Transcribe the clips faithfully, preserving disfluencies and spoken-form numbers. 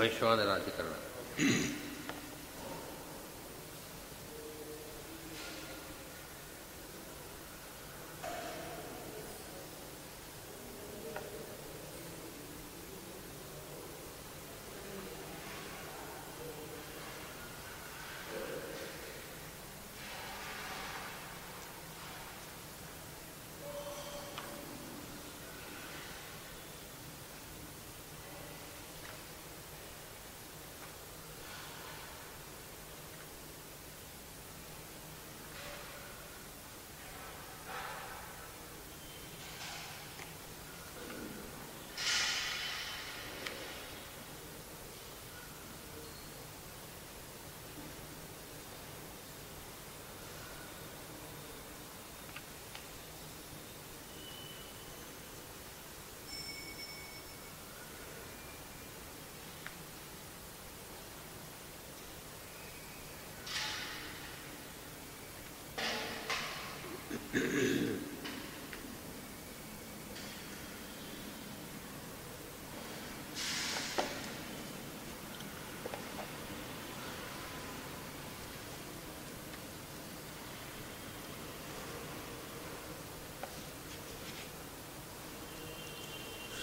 ವೈಶ್ವಾನ ರಾಜಕಾರಣ.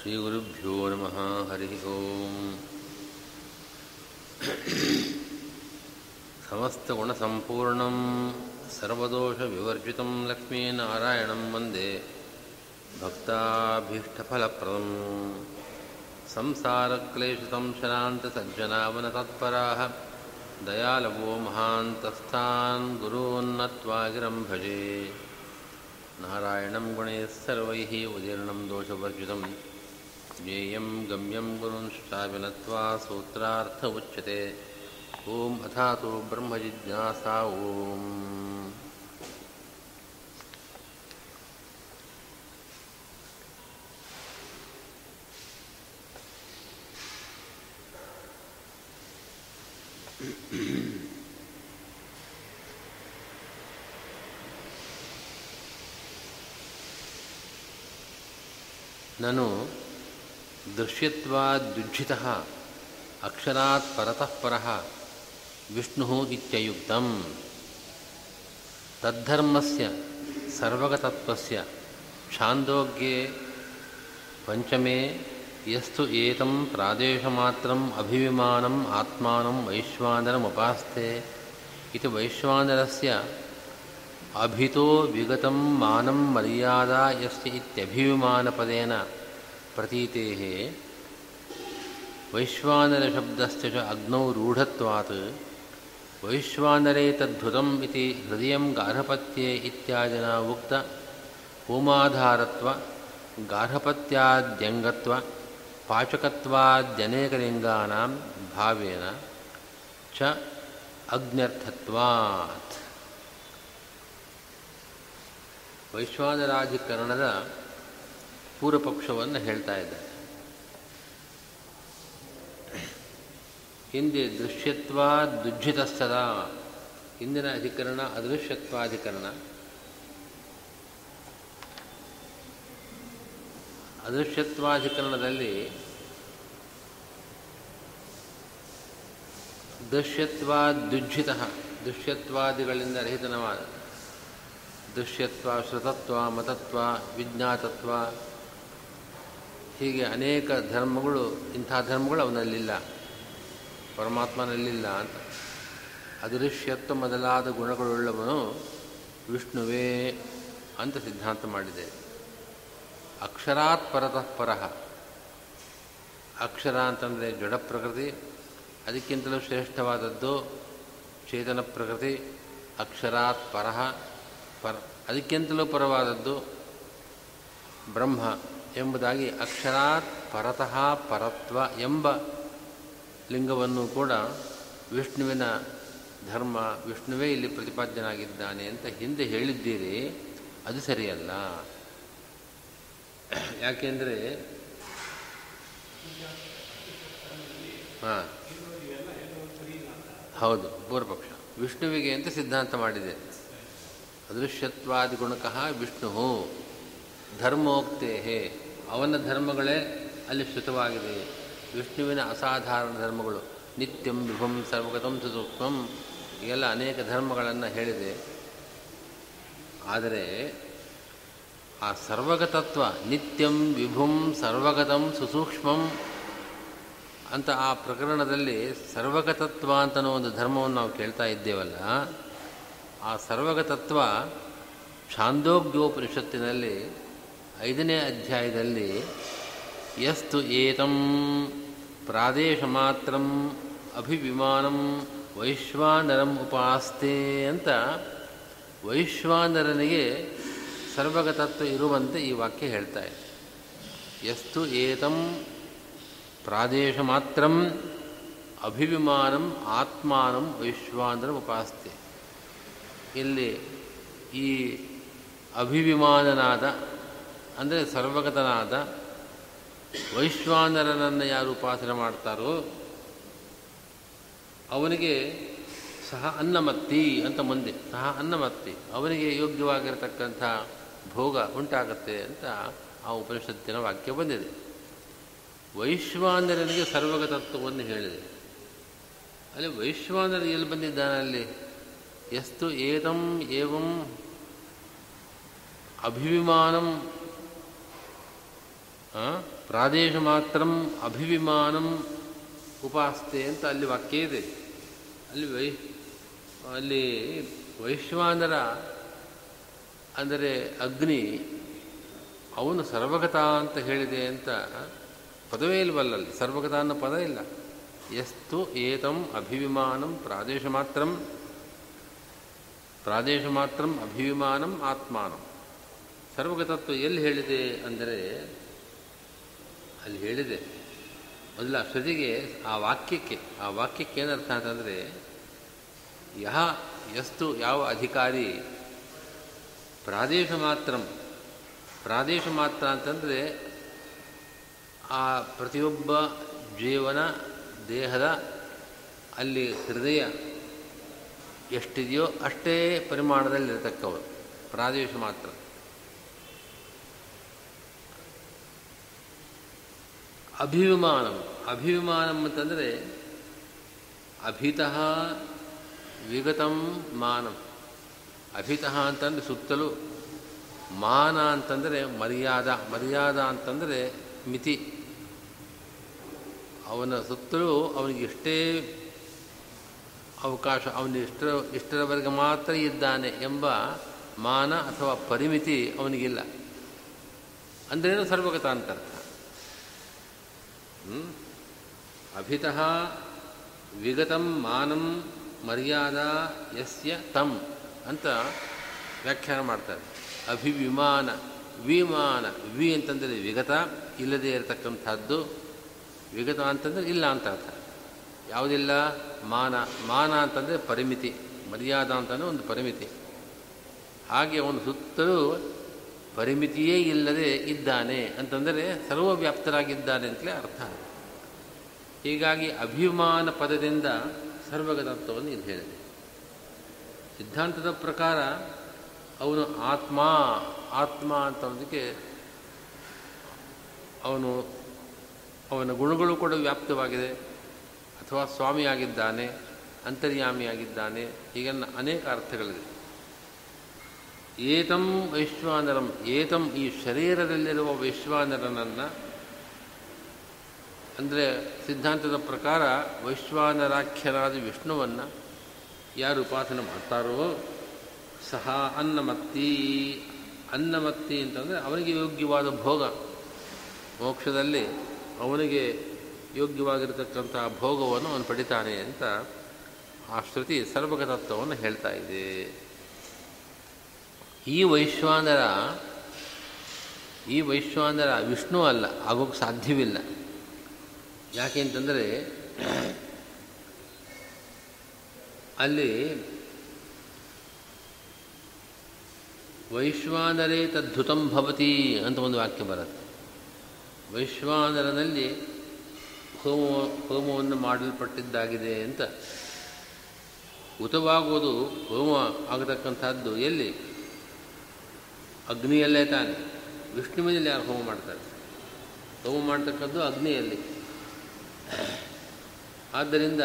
ಶ್ರೀ ಗುರುಭ್ಯೋ ನಮಃ. ಹರಿ ಓಂ. ಸಮಸ್ತಗುಣಸಂಪೂರ್ಣಂ ಸರ್ವದೋಷವಿವರ್ಜಿತಂ ಲಕ್ಷ್ಮೀನಾರಾಯಣಂ ವಂದೇ ಭಕ್ತಾಭೀಷ್ಟಫಲಪ್ರದಂ ಸಂಸಾರಕ್ಲೇಶಸಂಶಾಂತಸಜ್ಜನಾವನತತ್ಪರಾಃ ದಯಾಲವೋ ಮಹಾಂತಸ್ಥಾನ್ ಗುರೂನ್ನತ್ವಾ ಗಿರಂ ಭಜೆ. ನಾರಾಯಣಂ ಗುಣೈಃಸರ್ವೈಃ ಉದೀರ್ಣಂ ದೋಷವರ್ಜಿತಂ ಜ್ಞೇಯಂ ಗಮ್ಯಂ ಗುರುಂಶ್ಚಾವಿನತ್ವಾ ಸೂತ್ರಾರ್ಥ ಉಚ್ಯತೆ. ಓಂ ಅಥಾತು ಬ್ರಹ್ಮಜಿಜ್ಞಾಸಾ. ಓಂ ನಾನು ದೃಶ್ಯತ್ವಾದ್ಯುಜ್ಜಿತಃ ಅಕ್ಷರಾತ್ ಪರತಃ ಪರಃ ವಿಷ್ಣು ಇತ್ಯಯುಕ್ತಂ ತದ್ಧರ್ಮಸ್ಯ ಸರ್ವಗತತ್ವಸ್ಯ ಛಾಂದೋಗ್ಯೆ ಪಂಚಮೇ ಯಸ್ತು ಏತಂ ಪ್ರಾದೇಶಮಾತ್ರಂ ಅಭಿವಿಮಾನಂ ಆತ್ಮಾನಂ ವೈಶ್ವಾನರಮುಪಾಸ್ತೆ ಇತಿ ವೈಶ್ವಾನರಸ್ಯ ಅಭಿತೋ ವಿಗತಂ ಮಾನಂ ಮರ್ಯಾದಾ ಯಸ್ಯ ಇತ್ಯಭಿವಿಮಾನಪದೇನ ಪ್ರತೀತೆ. ವೈಶ್ವಾನರ ಶಬ್ದಸ್ಯ ಚ ಅಗ್ನೌ ರೂಢತ್ವಾತ್ ವೈಶ್ವಾನರೇ ತದ್ಧುತಂ ಇತಿ ಹೃದಯಂ ಗಾರ್ಹಪತ್ಯೇ ಇತ್ಯಾದಿನ ಉಕ್ತ ಹೋಮಾಧಾರತ್ವ ಗಾರ್ಹಪತ್ಯಾದ್ಯಂಗತ್ವ ಪಾಚಕತ್ವಾದ್ಯನೇಕಲಿಂಗಾನಾಂ ಭಾವೇನ ಚ ಅಗ್ನ್ಯರ್ಥತ್ವಾತ್. ವೈಶ್ವಾನರಾಧಿಕರಣದ ಪೂರ್ವಪಕ್ಷವನ್ನು ಹೇಳ್ತಾ ಇದ್ದಾರೆ. ಹಿಂದೆ ದೃಶ್ಯತ್ವಾದುಜ್ಜಿತಸ್ಥದ ಹಿಂದಿನ ಅಧಿಕರಣ ಅದೃಶ್ಯತ್ವಾಧಿಕರಣ. ಅದೃಶ್ಯತ್ವಾಧಿಕರಣದಲ್ಲಿ ದೃಶ್ಯತ್ವಾದುಜ್ಜಿತ ದೃಶ್ಯತ್ವಾದಿಗಳಿಂದ ರಹಿತನವಾದ ದೃಶ್ಯತ್ವ ಶ್ರುತತ್ವ ಮತತ್ವ ವಿಜ್ಞಾತತ್ವ ಹೀಗೆ ಅನೇಕ ಧರ್ಮಗಳು ಇಂಥ ಧರ್ಮಗಳು ಅವನಲ್ಲಿಲ್ಲ, ಪರಮಾತ್ಮನಲ್ಲಿಲ್ಲ ಅಂತ. ಅದೃಶ್ಯತ್ವ ಮೊದಲಾದ ಗುಣಗಳುಳ್ಳವನು ವಿಷ್ಣುವೇ ಅಂತ ಸಿದ್ಧಾಂತ ಮಾಡಿದೆ. ಅಕ್ಷರಾತ್ ಪರತಃ ಪರಃ, ಅಕ್ಷರ ಅಂತಂದರೆ ಜಡ ಪ್ರಕೃತಿ, ಅದಕ್ಕಿಂತಲೂ ಶ್ರೇಷ್ಠವಾದದ್ದು ಚೇತನ ಪ್ರಕೃತಿ. ಅಕ್ಷರಾತ್ ಪರಃ ಪರ, ಅದಕ್ಕಿಂತಲೂ ಪರವಾದದ್ದು ಬ್ರಹ್ಮ ಎಂಬುದಾಗಿ ಅಕ್ಷರಾತ್ ಪರತಃ ಪರತ್ವ ಎಂಬ ಲಿಂಗವನ್ನು ಕೂಡ ವಿಷ್ಣುವಿನ ಧರ್ಮ ವಿಷ್ಣುವೇ ಇಲ್ಲಿ ಪ್ರತಿಪಾದ್ಯನಾಗಿದ್ದಾನೆ ಅಂತ ಹಿಂದೆ ಹೇಳಿದ್ದೀರಿ. ಅದು ಸರಿಯಲ್ಲ. ಯಾಕೆಂದರೆ ಹಾಂ ಹೌದು, ಪೂರ್ವಪಕ್ಷ ವಿಷ್ಣುವಿಗೆ ಅಂತ ಸಿದ್ಧಾಂತ ಮಾಡಿದೆ. ಅದೃಶ್ಯತ್ವಾದಿ ಗುಣಕಃ ವಿಷ್ಣು ಧರ್ಮೋಕ್ತೇ, ಅವನ ಧರ್ಮಗಳೇ ಅಲ್ಲಿ ಶ್ರುತವಾಗಿದೆ. ವಿಷ್ಣುವಿನ ಅಸಾಧಾರಣ ಧರ್ಮಗಳು ನಿತ್ಯಂ ವಿಭಂ ಸರ್ವಗತಂ ಸುಸೂಕ್ಷ್ಮಂ ಎಲ್ಲ ಅನೇಕ ಧರ್ಮಗಳನ್ನು ಹೇಳಿದೆ. ಆದರೆ ಆ ಸರ್ವಗತತ್ವ ನಿತ್ಯಂ ವಿಭುಂ ಸರ್ವಗತಂ ಸುಸೂಕ್ಷ್ಮಂ ಅಂತ ಆ ಪ್ರಕರಣದಲ್ಲಿ ಸರ್ವಗತತ್ವ ಅಂತನೋ ಒಂದು ಧರ್ಮವನ್ನು ನಾವು ಕೇಳ್ತಾ ಇದ್ದೇವಲ್ಲ, ಆ ಸರ್ವಗತತ್ವ ಛಾಂದೋಗ್ಯೋಪನಿಷತ್ತಿನಲ್ಲಿ ಐದನೇ ಅಧ್ಯಾಯದಲ್ಲಿ ಯಸ್ತು ಏತಂ ಪ್ರಾದೇಶ ಮಾತ್ರಂ ಅಭಿವಿಮಾನಂ ವೈಶ್ವಾನರಂ ಉಪಾಸ್ತೆ ಅಂತ ವೈಶ್ವಾನರನಿಗೆ ಸರ್ವಗತತ್ವ ಇರುವಂತೆ ಈ ವಾಕ್ಯ ಹೇಳ್ತಾ ಇದೆ. ಯಸ್ತು ಏತಂ ಪ್ರಾದೇಶ ಮಾತ್ರಂ ಅಭಿವಿಮಾನಂ ಆತ್ಮಾನಂ ವೈಶ್ವಾನರಂ ಉಪಾಸ್ತೆ. ಇಲ್ಲಿ ಈ ಅಭಿವಿಮಾನನಾದ ಅಂದರೆ ಸರ್ವಗತನಾದ ವೈಶ್ವಾನರನನ್ನು ಯಾರು ಉಪಾಸನೆ ಮಾಡ್ತಾರೋ ಅವನಿಗೆ ಸಹ ಅನ್ನಮತ್ತಿ ಅಂತ ಮುಂದೆ ಸಹ ಅನ್ನಮತ್ತಿ ಅವನಿಗೆ ಯೋಗ್ಯವಾಗಿರತಕ್ಕಂಥ ಭೋಗ ಉಂಟಾಗತ್ತೆ ಅಂತ ಆ ಉಪನಿಷತ್ತಿನ ವಾಕ್ಯ ಬಂದಿದೆ. ವೈಶ್ವಾನರನಿಗೆ ಸರ್ವಗತತ್ವವನ್ನು ಹೇಳಿದೆ. ಅಲ್ಲಿ ವೈಶ್ವಾನರ ಎಲ್ಲಿ ಬಂದಿದ್ದಾನಲ್ಲಿ ಯಸ್ತು ಏತಂ ಏವಂ ಅಭಿವಿಮಾನಂ ಪ್ರಾದೇಶ ಮಾತ್ರಂ ಅಭಿವಿಮಾನಂ ಉಪಾಸ್ತೆ ಅಂತ ಅಲ್ಲಿ ವಾಕ್ಯ ಇದೆ. ಅಲ್ಲಿ ವೈ ಅಲ್ಲಿ ವೈಶ್ವಾನರ ಅಂದರೆ ಅಗ್ನಿ ಅವನು ಸರ್ವಗತ ಅಂತ ಹೇಳಿದೆ ಅಂತ ಪದವೇ ಇಲ್ವಲ್ಲ, ಅಲ್ಲಿ ಸರ್ವಗತ ಅನ್ನೋ ಪದ ಇಲ್ಲ. ಯಸ್ತು ಏತಂ ಅಭಿವಿಮಾನಂ ಪ್ರಾದೇಶ ಮಾತ್ರಂ ಪ್ರಾದೇಶ ಮಾತ್ರಂ ಅಭಿವಿಮಾನಂ ಆತ್ಮಾನಂ. ಸರ್ವಗತತ್ವ ಎಲ್ಲಿ ಹೇಳಿದೆ ಅಂದರೆ ಅಲ್ಲಿ ಹೇಳಿದೆ ಮೊದಲ ಶ್ರುತಿಗೆ, ಆ ವಾಕ್ಯಕ್ಕೆ ಆ ವಾಕ್ಯಕ್ಕೆ ಏನರ್ಥ ಅಂತಂದರೆ ಯಹ ಯಸ್ತು ಯಾವ ಅಧಿಕಾರಿ ಪ್ರಾದೇಶ ಮಾತ್ರಂ ಪ್ರಾದೇಶ ಮಾತ್ರ ಅಂತಂದರೆ ಆ ಪ್ರತಿಯೊಬ್ಬ ಜೀವನ ದೇಹದ ಅಲ್ಲಿ ಹೃದಯ ಎಷ್ಟಿದೆಯೋ ಅಷ್ಟೇ ಪರಿಮಾಣದಲ್ಲಿರತಕ್ಕವರು ಪ್ರಾದೇಶ ಮಾತ್ರ. ಅಭಿವಿಮಾನಂ ಅಭಿವಿಮಾನಂ ಅಂತಂದರೆ ಅಭಿತಃ ವಿಗತಂ ಮಾನಂ. ಅಭಿತಃ ಅಂತಂದರೆ ಸುತ್ತಲೂ, ಮಾನ ಅಂತಂದರೆ ಮರ್ಯಾದಾ, ಮರ್ಯಾದಾ ಅಂತಂದರೆ ಮಿತಿ. ಅವನ ಸುತ್ತಲೂ ಅವನಿಗೆ ಇಷ್ಟೇ ಅವಕಾಶ, ಅವನು ಇಷ್ಟರ ಇಷ್ಟರವರೆಗೆ ಮಾತ್ರ ಇದ್ದಾನೆ ಎಂಬ ಮಾನ ಅಥವಾ ಪರಿಮಿತಿ ಅವನಿಗಿಲ್ಲ ಅಂದ್ರೇನು ಸರ್ವಗತ ಅಂತ ಅರ್ಥ. ಅಭಿತಃ ವಿಗತಂ ಮಾನಂ ಮರ್ಯಾದಾ ಯಸ್ಯ ತಂ ಅಂತ ವ್ಯಾಖ್ಯಾನ ಮಾಡ್ತಾರೆ. ಅಭಿವಿಮಾನ ವಿಮಾನ ವಿ ಅಂತಂದರೆ ವಿಗತ, ಇಲ್ಲದೆ ಇರತಕ್ಕಂಥದ್ದು. ವಿಗತ ಅಂತಂದರೆ ಇಲ್ಲ ಅಂತ ಅರ್ಥ. ಯಾವುದಿಲ್ಲ ಮಾನ, ಮಾನ ಅಂತಂದರೆ ಪರಿಮಿತಿ, ಮರ್ಯಾದಾ ಅಂತಂದರೆ ಒಂದು ಪರಿಮಿತಿ. ಹಾಗೆ ಅವನು ಸುತ್ತಲೂ ಪರಿಮಿತಿಯೇ ಇಲ್ಲದೆ ಇದ್ದಾನೆ ಅಂತಂದರೆ ಸರ್ವವ್ಯಾಪ್ತರಾಗಿದ್ದಾನೆ ಅಂತಲೇ ಅರ್ಥ. ಹೀಗಾಗಿ ಅಭಿಮಾನ ಪದದಿಂದ ಸರ್ವಗತತ್ವವನ್ನು ಇದು ಹೇಳಿದೆ. ಸಿದ್ಧಾಂತದ ಪ್ರಕಾರ ಅವನು ಆತ್ಮ, ಆತ್ಮ ಅಂತಂದಕ್ಕೆ ಅವನು ಅವನ ಗುಣಗಳು ಕೂಡ ವ್ಯಾಪ್ತವಾಗಿದೆ, ಅಥವಾ ಸ್ವಾಮಿಯಾಗಿದ್ದಾನೆ, ಅಂತರ್ಯಾಮಿಯಾಗಿದ್ದಾನೆ, ಹೀಗನ್ನ ಅನೇಕ ಅರ್ಥಗಳಿದೆ. ಏತಂ ವೈಶ್ವಾನರಂ ಏತಂ ಈ ಶರೀರದಲ್ಲಿರುವ ವೈಶ್ವಾನರನನ್ನು ಅಂದರೆ ಸಿದ್ಧಾಂತದ ಪ್ರಕಾರ ವೈಶ್ವಾನರಾಖ್ಯರಾದ ವಿಷ್ಣುವನ್ನು ಯಾರು ಉಪಾಸನೆ ಮಾಡ್ತಾರೋ ಸಹ ಅನ್ನಮತ್ತಿ. ಅನ್ನಮತ್ತಿ ಅಂತಂದರೆ ಅವನಿಗೆ ಯೋಗ್ಯವಾದ ಭೋಗ, ಮೋಕ್ಷದಲ್ಲಿ ಅವನಿಗೆ ಯೋಗ್ಯವಾಗಿರತಕ್ಕಂಥ ಭೋಗವನ್ನು ಅವನು ಪಡಿತಾನೆ ಅಂತ ಆ ಶ್ರುತಿ ಸರ್ವಗತತ್ವವನ್ನು ಹೇಳ್ತಾ ಇದೆ. ಈ ವೈಶ್ವಾನರ ಈ ವೈಶ್ವಾನರ ವಿಷ್ಣು ಅಲ್ಲ, ಆಗೋಕ್ಕೆ ಸಾಧ್ಯವಿಲ್ಲ. ಯಾಕೆ ಅಂತಂದರೆ ಅಲ್ಲಿ ವೈಶ್ವಾನರೇ ತದ್ಧುತಂ ಭವತಿ ಅಂತ ಒಂದು ವಾಕ್ಯ ಬರುತ್ತೆ. ವೈಶ್ವಾನರನಲ್ಲಿ ಹೋಮ ಹೋಮವನ್ನು ಮಾಡಲ್ಪಟ್ಟಿದ್ದಾಗಿದೆ ಅಂತ. ಉತವಾಗೋದು ಹೋಮ ಆಗತಕ್ಕಂಥದ್ದು ಎಲ್ಲಿ? ಅಗ್ನಿಯಲ್ಲೇ ತಾನೆ. ವಿಷ್ಣುವಿನಲ್ಲಿ ಯಾರು ಹೋಮ ಮಾಡ್ತಾರೆ? ಹೋಮ ಮಾಡ್ತಕ್ಕದ್ದು ಅಗ್ನಿಯಲ್ಲಿ. ಆದ್ದರಿಂದ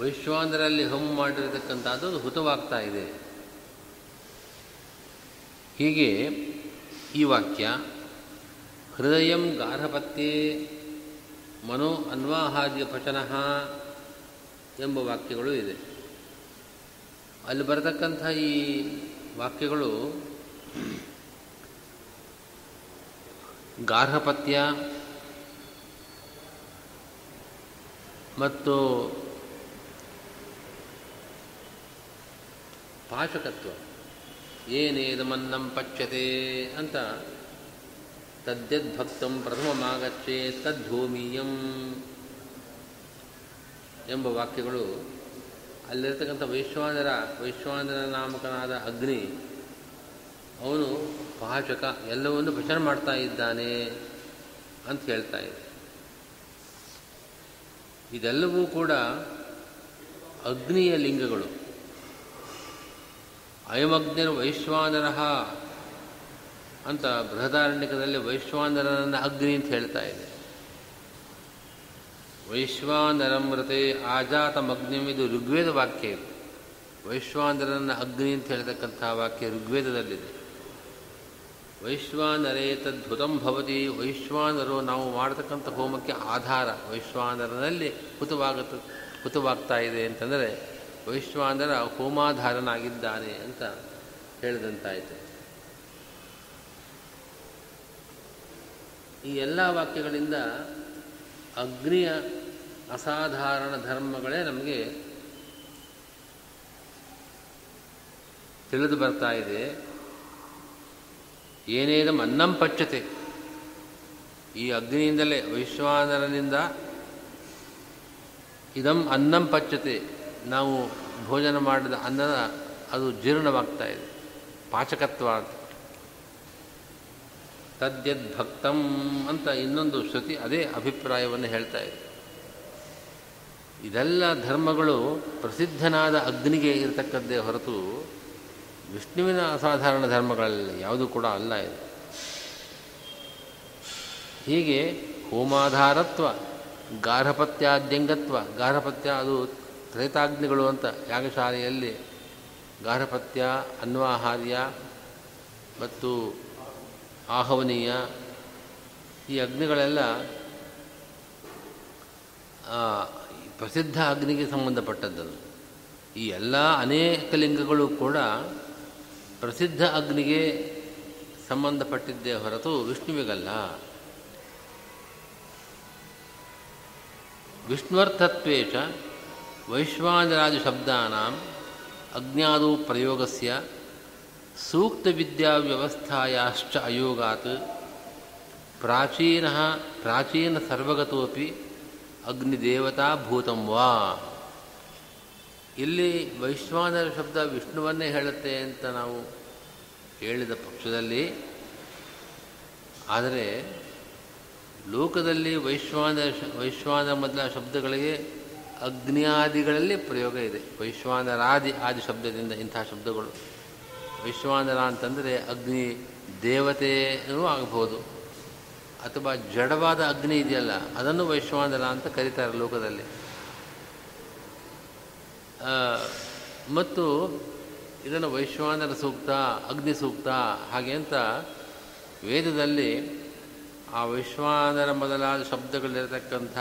ವೈಶ್ವಾನರಲ್ಲಿ ಹೋಮ ಮಾಡಿರತಕ್ಕಂಥದ್ದು ಅದು ಹುತವಾಗ್ತಾ ಇದೆ. ಹೀಗೆ ಈ ವಾಕ್ಯ ಹೃದಯಂ ಗಾರ್ಹಪತ್ಯೆ ಮನೋ ಅನ್ವಾಹಾದ್ಯ ಪಚನಃ ಎಂಬ ವಾಕ್ಯಗಳು ಇದೆ. ಅಲ್ಲಿ ಬರತಕ್ಕಂಥ ಈ ವಾಕ್ಯಗಳು ಗಾರ್ಹಪತ್ಯ ಮತ್ತು ಪಾಚಕತ್ವ ಏನೇದಮನ್ನಂ ಪಚ್ಯತೆ ಅಂತ ತದ್ಯದ್ಭಕ್ತಂ ಪ್ರಥಮಮಾಗಚ್ಚೇ ತದ್ಧೋಮೀಯಂ ಎಂಬ ವಾಕ್ಯಗಳು ಅಲ್ಲಿರತಕ್ಕಂಥ ವೈಶ್ವಾನರ ವೈಶ್ವಾನರ ನಾಮಕನಾದ ಅಗ್ನಿ ಅವನು ಪಾಚಕ ಎಲ್ಲವನ್ನು ಭಜನೆ ಮಾಡ್ತಾ ಇದ್ದಾನೆ ಅಂತ ಹೇಳ್ತಾ ಇದೆ. ಇದೆಲ್ಲವೂ ಕೂಡ ಅಗ್ನಿಯ ಲಿಂಗಗಳು. ಅಯಮಗ್ನಿರ್ ವೈಶ್ವಾನರಃ ಅಂತ ಬೃಹದಾರಣ್ಯಕದಲ್ಲಿ ವೈಶ್ವಾನರನನ್ನು ಅಗ್ನಿ ಅಂತ ಹೇಳ್ತಾ ಇದೆ. ವೈಶ್ವಾನರಮೃತೆ ಆಜಾತಮಗ್ನಿಂ ಇದು ಋಗ್ವೇದ ವಾಕ್ಯ. ಇದು ವೈಶ್ವಾನರನ ಅಗ್ನಿ ಅಂತ ಹೇಳ್ತಕ್ಕಂಥ ವಾಕ್ಯ ಋಗ್ವೇದದಲ್ಲಿದೆ. ವೈಶ್ವಾನರೇ ತದ್ಭುತಂ ಭವತಿ, ವೈಶ್ವಾನರು ನಾವು ಮಾಡತಕ್ಕಂಥ ಹೋಮಕ್ಕೆ ಆಧಾರ ವೈಶ್ವಾನರನಲ್ಲಿ ಹುತವಾಗತ ಹುತವಾಗ್ತಾ ಇದೆ ಅಂತಂದರೆ ವೈಶ್ವಾನರ ಹೋಮಾಧಾರನಾಗಿದ್ದಾನೆ ಅಂತ ಹೇಳಿದಂತಾಯಿತು. ಈ ಎಲ್ಲ ವಾಕ್ಯಗಳಿಂದ ಅಗ್ನಿಯ ಅಸಾಧಾರಣ ಧರ್ಮಗಳೇ ನಮಗೆ ತಿಳಿದು ಬರ್ತಾ ಇದೆ. ಏನೇದಂ ಅನ್ನಂ ಪಚ್ಯತೆ, ಈ ಅಗ್ನಿಯಿಂದಲೇ ವೈಶ್ವಾನರನಿಂದ ಇದಂ ಅನ್ನಂ ಪಚ್ಯತೆ, ನಾವು ಭೋಜನ ಮಾಡಿದ ಅನ್ನದ ಅದು ಜೀರ್ಣವಾಗ್ತಾ ಇದೆ, ಪಾಚಕತ್ವ. ತದ್ಯದ್ ಭಕ್ತಂ ಅಂತ ಇನ್ನೊಂದು ಶ್ರುತಿ ಅದೇ ಅಭಿಪ್ರಾಯವನ್ನು ಹೇಳ್ತಾ ಇದೆ. ಇದೆಲ್ಲ ಧರ್ಮಗಳು ಪ್ರಸಿದ್ಧನಾದ ಅಗ್ನಿಗೆ ಇರತಕ್ಕದ್ದೇ ಹೊರತು ವಿಷ್ಣುವಿನ ಅಸಾಧಾರಣ ಧರ್ಮಗಳಲ್ಲಿ ಯಾವುದೂ ಕೂಡ ಅಲ್ಲ ಇದೆ. ಹೀಗೆ ಹೋಮಾಧಾರತ್ವ, ಗಾರ್ಹಪತ್ಯಾದ್ಯಂಗತ್ವ, ಗಾರ್ಹಪತ್ಯ ಅದು ತ್ರೈತಾಗ್ನಿಗಳು ಅಂತ ಯಾಗಶಾಲೆಯಲ್ಲಿ ಗಾರ್ಹಪತ್ಯ, ಅನ್ವಾಹಾರ್ಯ ಮತ್ತು ಆಹವನೀಯ ಈ ಅಗ್ನಿಗಳೆಲ್ಲ ಪ್ರಸಿದ್ಧ ಅಗ್ನಿಗೆ ಸಂಬಂಧಪಟ್ಟದ್ದದು. ಈ ಎಲ್ಲ ಅನೇಕ ಲಿಂಗಗಳು ಕೂಡ ಪ್ರಸಿದ್ಧ ಅಗ್ನಿಗೆ ಸಂಬಂಧಪಟ್ಟಿದ್ದೇ ಹೊರತು ವಿಷ್ಣುವಿಗಲ್ಲ. ವಿಷ್ಣುವರ್ಥತ್ವೇಚ ವೈಶ್ವಾನರಾದಿ ಶಬ್ದಾನಾಂ ಅಗ್ನ್ಯಾದು ಪ್ರಯೋಗಸ್ಯ ಸೂಕ್ತವಿದ್ಯಾವ್ಯವಸ್ಥಾಯಾಶ್ಚ ಅಯೋಗಾತ್ ಪ್ರಾಚೀನ ಪ್ರಾಚೀನ ಸರ್ವಗತೋಪಿ ಅಗ್ನಿದೇವತಾ ಭೂತಂ ವಾ. ಇಲ್ಲಿ ವೈಶ್ವಾನರ ಶಬ್ದ ವಿಷ್ಣುವನ್ನೇ ಹೇಳುತ್ತೆ ಅಂತ ನಾವು ಹೇಳಿದ ಪಕ್ಷದಲ್ಲಿ, ಆದರೆ ಲೋಕದಲ್ಲಿ ವೈಶ್ವಾನರ ವೈಶ್ವಾನರ ಮೊದಲ ಶಬ್ದಗಳಿಗೆ ಅಗ್ನಿಯಾದಿಗಳಲ್ಲಿ ಪ್ರಯೋಗ ಇದೆ. ವೈಶ್ವಾನರಾದಿ ಆದಿ ಶಬ್ದದಿಂದ ಇಂತಹ ಶಬ್ದಗಳು, ವೈಶ್ವಾನರ ಅಂತಂದರೆ ಅಗ್ನಿ ದೇವತೆಯೂ ಆಗಬಹುದು, ಅಥವಾ ಜಡವಾದ ಅಗ್ನಿ ಇದೆಯಲ್ಲ ಅದನ್ನು ವೈಶ್ವಾನರ ಅಂತ ಕರೀತಾರೆ ಲೋಕದಲ್ಲಿ. ಮತ್ತು ಇದನ್ನು ವೈಶ್ವಾನರ ಸೂಕ್ತ, ಅಗ್ನಿ ಸೂಕ್ತ ಹಾಗೆ ಅಂತ ವೇದದಲ್ಲಿ ಆ ವೈಶ್ವಾನರ ಮೊದಲಾದ ಶಬ್ದಗಳಿರತಕ್ಕಂಥ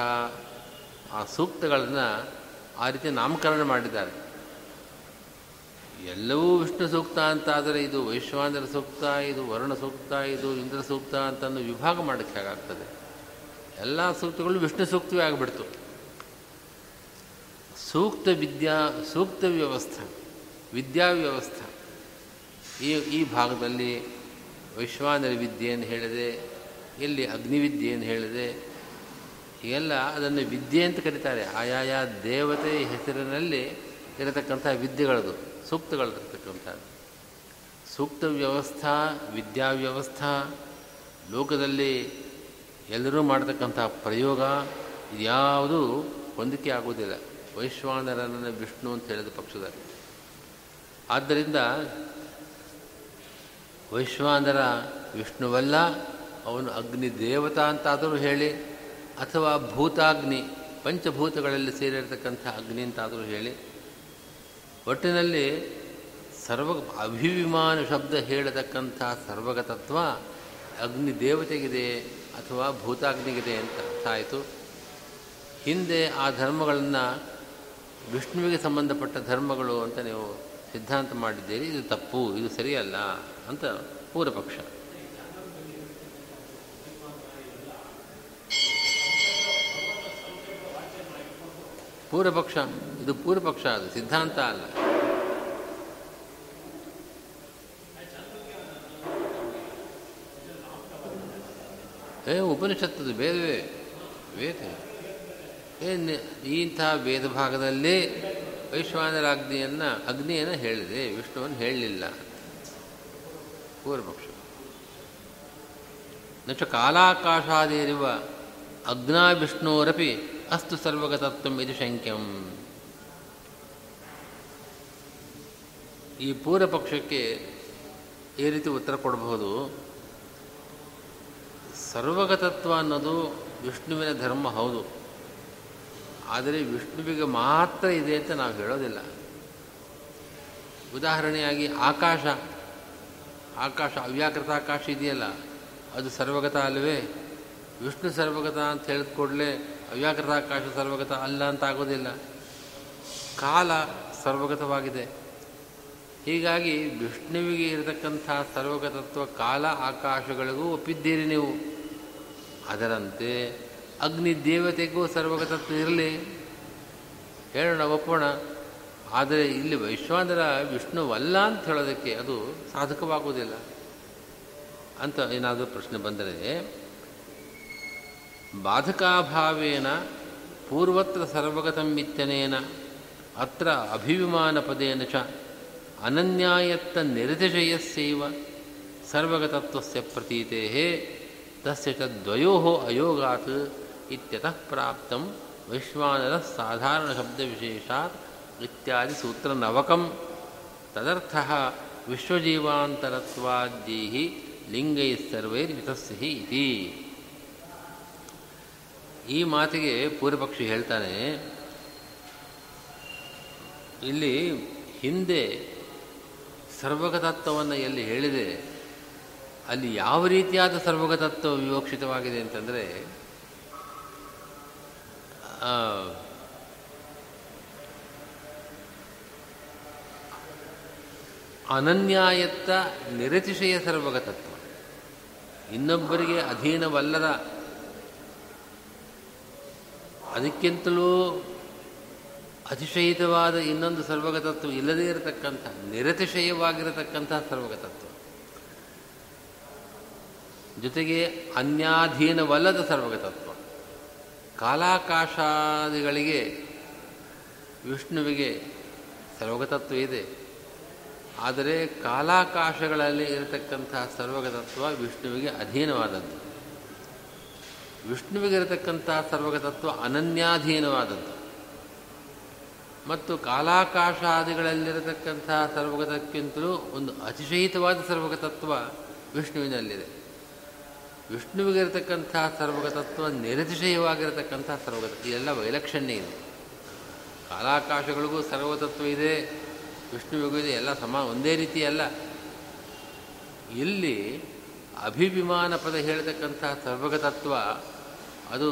ಆ ಸೂಕ್ತಗಳನ್ನು ಆ ರೀತಿ ನಾಮಕರಣ ಮಾಡಿದ್ದಾರೆ. ಎಲ್ಲವೂ ವಿಷ್ಣು ಸೂಕ್ತ ಅಂತಾದರೆ ಇದು ವೈಶ್ವಾನರ ಸೂಕ್ತ, ಇದು ವರುಣ ಸೂಕ್ತ, ಇದು ಇಂದ್ರ ಸೂಕ್ತ ಅಂತನ್ನು ವಿಭಾಗ ಮಾಡೋಕ್ಕೆ ಹೇಗಾಗ್ತದೆ? ಎಲ್ಲ ಸೂಕ್ತಗಳು ವಿಷ್ಣು ಸೂಕ್ತವೇ ಆಗಿಬಿಡ್ತು. ಸೂಕ್ತ ವಿದ್ಯಾ ಸೂಕ್ತ ವ್ಯವಸ್ಥೆ ವಿದ್ಯಾವ್ಯವಸ್ಥೆ ಈ ಈ ಭಾಗದಲ್ಲಿ ವೈಶ್ವಾನರ ವಿದ್ಯೆಯನ್ನು ಹೇಳಿದೆ, ಇಲ್ಲಿ ಅಗ್ನಿವಿದ್ಯೆಯನ್ನು ಹೇಳಿದೆ. ಎಲ್ಲ ಅದನ್ನು ವಿದ್ಯೆ ಅಂತ ಕರೀತಾರೆ. ಆಯಾಯ ದೇವತೆ ಹೆಸರಿನಲ್ಲಿ ಇರತಕ್ಕಂಥ ವಿದ್ಯೆಗಳದು, ಸೂಕ್ತಗಳಿರತಕ್ಕಂಥದ್ದು. ಸೂಕ್ತ ವ್ಯವಸ್ಥಾ ವಿದ್ಯಾವ್ಯವಸ್ಥಾ, ಲೋಕದಲ್ಲಿ ಎಲ್ಲರೂ ಮಾಡತಕ್ಕಂಥ ಪ್ರಯೋಗ, ಇದ್ಯಾವುದೂ ಹೊಂದಿಕೆ ಆಗುವುದಿಲ್ಲ. ವೈಶ್ವಾನರನನ್ನು ವಿಷ್ಣು ಅಂತ ಹೇಳಿದ ಪಕ್ಷದಲ್ಲಿ. ಆದ್ದರಿಂದ ವೈಶ್ವಾನರ ವಿಷ್ಣುವಲ್ಲ, ಅವನು ಅಗ್ನಿ ದೇವತಾ ಅಂತಾದರೂ ಹೇಳಿ, ಅಥವಾ ಭೂತಾಗ್ನಿ ಪಂಚಭೂತಗಳಲ್ಲಿ ಸೇರಿರತಕ್ಕಂಥ ಅಗ್ನಿ ಅಂತಾದರೂ ಹೇಳಿ, ಒಟ್ಟಿನಲ್ಲಿ ಸರ್ವ ಅಭಿವಿಮಾನ ಶಬ್ದ ಹೇಳತಕ್ಕಂಥ ಸರ್ವಗತತ್ವ ಅಗ್ನಿ ದೇವತೆಗಿದೆ ಅಥವಾ ಭೂತಾಗ್ನಿಗಿದೆ ಅಂತ ಅರ್ಥ ಆಯಿತು. ಹಿಂದೆ ಆ ಧರ್ಮಗಳನ್ನು ವಿಷ್ಣುವಿಗೆ ಸಂಬಂಧಪಟ್ಟ ಧರ್ಮಗಳು ಅಂತ ನೀವು ಸಿದ್ಧಾಂತ ಮಾಡಿದ್ದೀರಿ, ಇದು ತಪ್ಪು, ಇದು ಸರಿಯಲ್ಲ ಅಂತ ಪೂರ್ವಪಕ್ಷ. ಪೂರ್ವಪಕ್ಷ ಇದು ಪೂರ್ವಪಕ್ಷ, ಅದು ಸಿದ್ಧಾಂತ ಅಲ್ಲ. ಏ ಉಪನಿಷತ್ತದು ವೇದವೇ ವೇದ. ಇಂತಹ ವೇದ ಭಾಗದಲ್ಲಿ ವೈಶ್ವಾನರ ಅಗ್ನಿಯನ್ನು ಅಗ್ನಿಯನ್ನು ಹೇಳಿದೆ, ವಿಷ್ಣುವನ್ನು ಹೇಳಲಿಲ್ಲ. ಪೂರ್ವಪಕ್ಷ ನಚ ಕಾಲಾಕಾಶಾದಿರುವ ಅಗ್ನಾ ವಿಷ್ಣೋರಪಿ ಅಸ್ತು ಸರ್ವಗತತ್ವಂ ಇದು ಶಂಕ್ಯಂ. ಈ ಪೂರ್ವಪಕ್ಷಕ್ಕೆ ಈ ರೀತಿ ಉತ್ತರ ಕೊಡಬಹುದು. ಸರ್ವಗತತ್ವ ಅನ್ನೋದು ವಿಷ್ಣುವಿನ ಧರ್ಮ ಹೌದು, ಆದರೆ ವಿಷ್ಣುವಿಗೆ ಮಾತ್ರ ಇದೆ ಅಂತ ನಾವು ಹೇಳೋದಿಲ್ಲ. ಉದಾಹರಣೆಯಾಗಿ ಆಕಾಶ, ಆಕಾಶ ಅವ್ಯಾಕೃತ ಆಕಾಶ ಇದೆಯಲ್ಲ, ಅದು ಸರ್ವಗತ ಅಲ್ಲವೇ? ವಿಷ್ಣು ಸರ್ವಗತ ಅಂತ ಹೇಳಿದ ಕೂಡಲೇ ಅವ್ಯಾಕೃತ ಆಕಾಶ ಸರ್ವಗತ ಅಲ್ಲ ಅಂತ ಆಗೋದಿಲ್ಲ. ಕಾಲ ಸರ್ವಗತವಾಗಿದೆ. ಹೀಗಾಗಿ ವಿಷ್ಣುವಿಗೆ ಇರತಕ್ಕಂಥ ಸರ್ವಗತತ್ವ ಕಾಲ ಆಕಾಶಗಳಿಗೂ ಒಪ್ಪಿದ್ದೀರಿ ನೀವು. ಅದರಂತೆ ಅಗ್ನಿ ದೇವತೆಗೂ ಸರ್ವಗತತ್ವ ಇರಲಿ, ಹೇಳೋಣ, ಒಪ್ಪೋಣ. ಆದರೆ ಇಲ್ಲಿ ವೈಶ್ವಾನರ ವಿಷ್ಣುವಲ್ಲ ಅಂತ ಹೇಳೋದಕ್ಕೆ ಅದು ಸಾಧಕವಾಗುವುದಿಲ್ಲ ಅಂತ ಏನಾದರೂ ಪ್ರಶ್ನೆ ಬಂದರೆ, ಬಾಧಕಾಭಾವೇನ ಪೂರ್ವತ್ರ ಸರ್ವಗತಮಿತ್ಯನೇನ ಅತ್ರ ಅಭಿವಿಮಾನ ಪದೇನ ಚ ಅನನ್ಯಾಯತ್ತ ನಿರ್ದಿಶಯಸ್ಸೈವ ಸರ್ವಗತತ್ವಸ್ಯ ಪ್ರತೀತೇಹೇ ತಸ್ಯ ಚ ದ್ವಯೋಃ ಅಯೋಗಾತ್ ಇತ್ಯತಃ ಪ್ರಾಪ್ತಂ ವೈಶ್ವಾನರ ಸಾಧಾರಣ ಶಬ್ದವಿಶೇಷಾತ್ ಇತ್ಯಾದಿ ಸೂತ್ರ ನವಕಂ ತದರ್ಥಃ ವಿಶ್ವಜೀವಾಂತರತ್ವಾದ್ಯೈಹಿ ಲಿಂಗೈಸ್ಸರ್ವೈರ್ವಿತಸ್ಸಿಹಿ ಇತಿ. ಈ ಮಾತಿಗೆ ಪೂರ್ವಪಕ್ಷಿ ಹೇಳ್ತಾನೆ, ಇಲ್ಲಿ ಹಿಂದೆ ಸರ್ವಗತತ್ವವನ್ನು ಎಲ್ಲಿ ಹೇಳಿದೆ ಅಲ್ಲಿ ಯಾವ ರೀತಿಯಾದ ಸರ್ವಗತತ್ವ ವಿವಕ್ಷಿತವಾಗಿದೆ ಅಂತಂದರೆ, ಅನನ್ಯಾಯತ್ತ ನಿರತಿಶಯ ಸರ್ವಗತತ್ವ, ಇನ್ನೊಬ್ಬರಿಗೆ ಅಧೀನವಲ್ಲದ, ಅದಕ್ಕಿಂತಲೂ ಅತಿಶಯಿತವಾದ ಇನ್ನೊಂದು ಸರ್ವಗತತ್ವ ಇಲ್ಲದೇ ಇರತಕ್ಕಂಥ, ನಿರತಿಶಯವಾಗಿರತಕ್ಕಂಥ ಸರ್ವಗತತ್ವ, ಜೊತೆಗೆ ಅನ್ಯಾಧೀನವಲ್ಲದ ಸರ್ವಗತತ್ವ. ಕಾಲಾಕಾಶಾದಿಗಳಿಗೆ ವಿಷ್ಣುವಿಗೆ ಸರ್ವಗತತ್ವ ಇದೆ, ಆದರೆ ಕಾಲಾಕಾಶಗಳಲ್ಲಿ ಇರತಕ್ಕಂತಹ ಸರ್ವಗತತ್ವ ವಿಷ್ಣುವಿಗೆ ಅಧೀನವಾದದ್ದು. ವಿಷ್ಣುವಿಗಿರತಕ್ಕಂಥ ಸರ್ವಗತತ್ವ ಅನನ್ಯಾಧೀನವಾದದ್ದು, ಮತ್ತು ಕಾಲಾಕಾಶಾದಿಗಳಲ್ಲಿರತಕ್ಕಂಥ ಸರ್ವಗತಕ್ಕಿಂತಲೂ ಒಂದು ಅತಿಶಯಿತವಾದ ಸರ್ವಗತತ್ವ ವಿಷ್ಣುವಿನಲ್ಲಿದೆ. ವಿಷ್ಣುವಿಗಿರತಕ್ಕಂಥ ಸರ್ವಗತತ್ವ ನಿರತಿಶಯವಾಗಿರತಕ್ಕಂಥ ಸರ್ವಗತತ್ವ. ಇದೆಲ್ಲ ವೈಲಕ್ಷಣ್ಯ ಇದೆ. ಕಾಲಾಕಾಶಗಳಿಗೂ ಸರ್ವಗತತ್ವ ಇದೆ, ವಿಷ್ಣುವಿಗೂ ಇದೆ. ಎಲ್ಲ ಸಮ, ಒಂದೇ ರೀತಿಯಲ್ಲ. ಇಲ್ಲಿ ಅಭಿವಿಮಾನ ಪದ ಹೇಳ್ತಕ್ಕಂಥ ಸರ್ವಗತತ್ವ ಅದು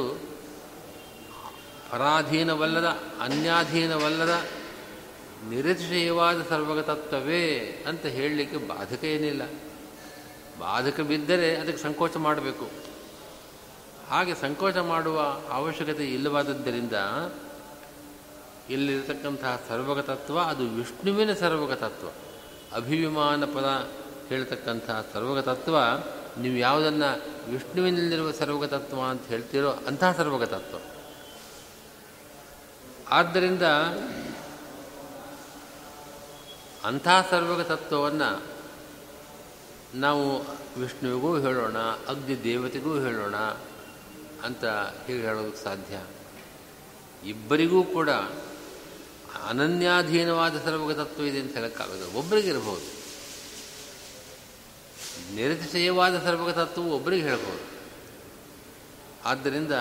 ಪರಾಧೀನವಲ್ಲದ, ಅನ್ಯಾಧೀನವಲ್ಲದ, ನಿರತಿಶಯವಾದ ಸರ್ವಗತತ್ವವೇ ಅಂತ ಹೇಳಲಿಕ್ಕೆ ಬಾಧಕ ಏನಿಲ್ಲ. ಬಾಧಕ ಬಿದ್ದರೆ ಅದಕ್ಕೆ ಸಂಕೋಚ ಮಾಡಬೇಕು. ಹಾಗೆ ಸಂಕೋಚ ಮಾಡುವ ಅವಶ್ಯಕತೆ ಇಲ್ಲವಾದದ್ದರಿಂದ ಇಲ್ಲಿರತಕ್ಕಂತಹ ಸರ್ವಗತತ್ವ ಅದು ವಿಷ್ಣುವಿನ ಸರ್ವಗತತ್ವ. ಅಭಿವಿಮಾನ ಪದ ಹೇಳ್ತಕ್ಕಂಥ ಸರ್ವಗತತ್ವ ನೀವು ಯಾವುದನ್ನು ವಿಷ್ಣುವಿನಲ್ಲಿರುವ ಸರ್ವಗತತ್ವ ಅಂತ ಹೇಳ್ತೀರೋ ಅಂತಹ ಸರ್ವಗತತ್ವ. ಆದ್ದರಿಂದ ಅಂಥ ಸರ್ವಗತತ್ವವನ್ನು ನಾವು ವಿಷ್ಣುವಿಗೂ ಹೇಳೋಣ, ಅಗ್ನಿ ದೇವತೆಗೂ ಹೇಳೋಣ ಅಂತ ಹೀಗೆ ಹೇಳೋದಕ್ಕೆ ಸಾಧ್ಯ. ಇಬ್ಬರಿಗೂ ಕೂಡ ಅನನ್ಯಾಧೀನವಾದ ಸರ್ವಗತತ್ವ ಇದೆ ಅಂತ ಹೇಳೋಕ್ಕಾಗೋದು. ಒಬ್ಬರಿಗಿರ್ಬೋದು ನಿರತಿಶಯವಾದ ಸರ್ವಗತತ್ವವು ಒಬ್ಬರಿಗೆ ಹೇಳ್ಬೋದು. ಆದ್ದರಿಂದ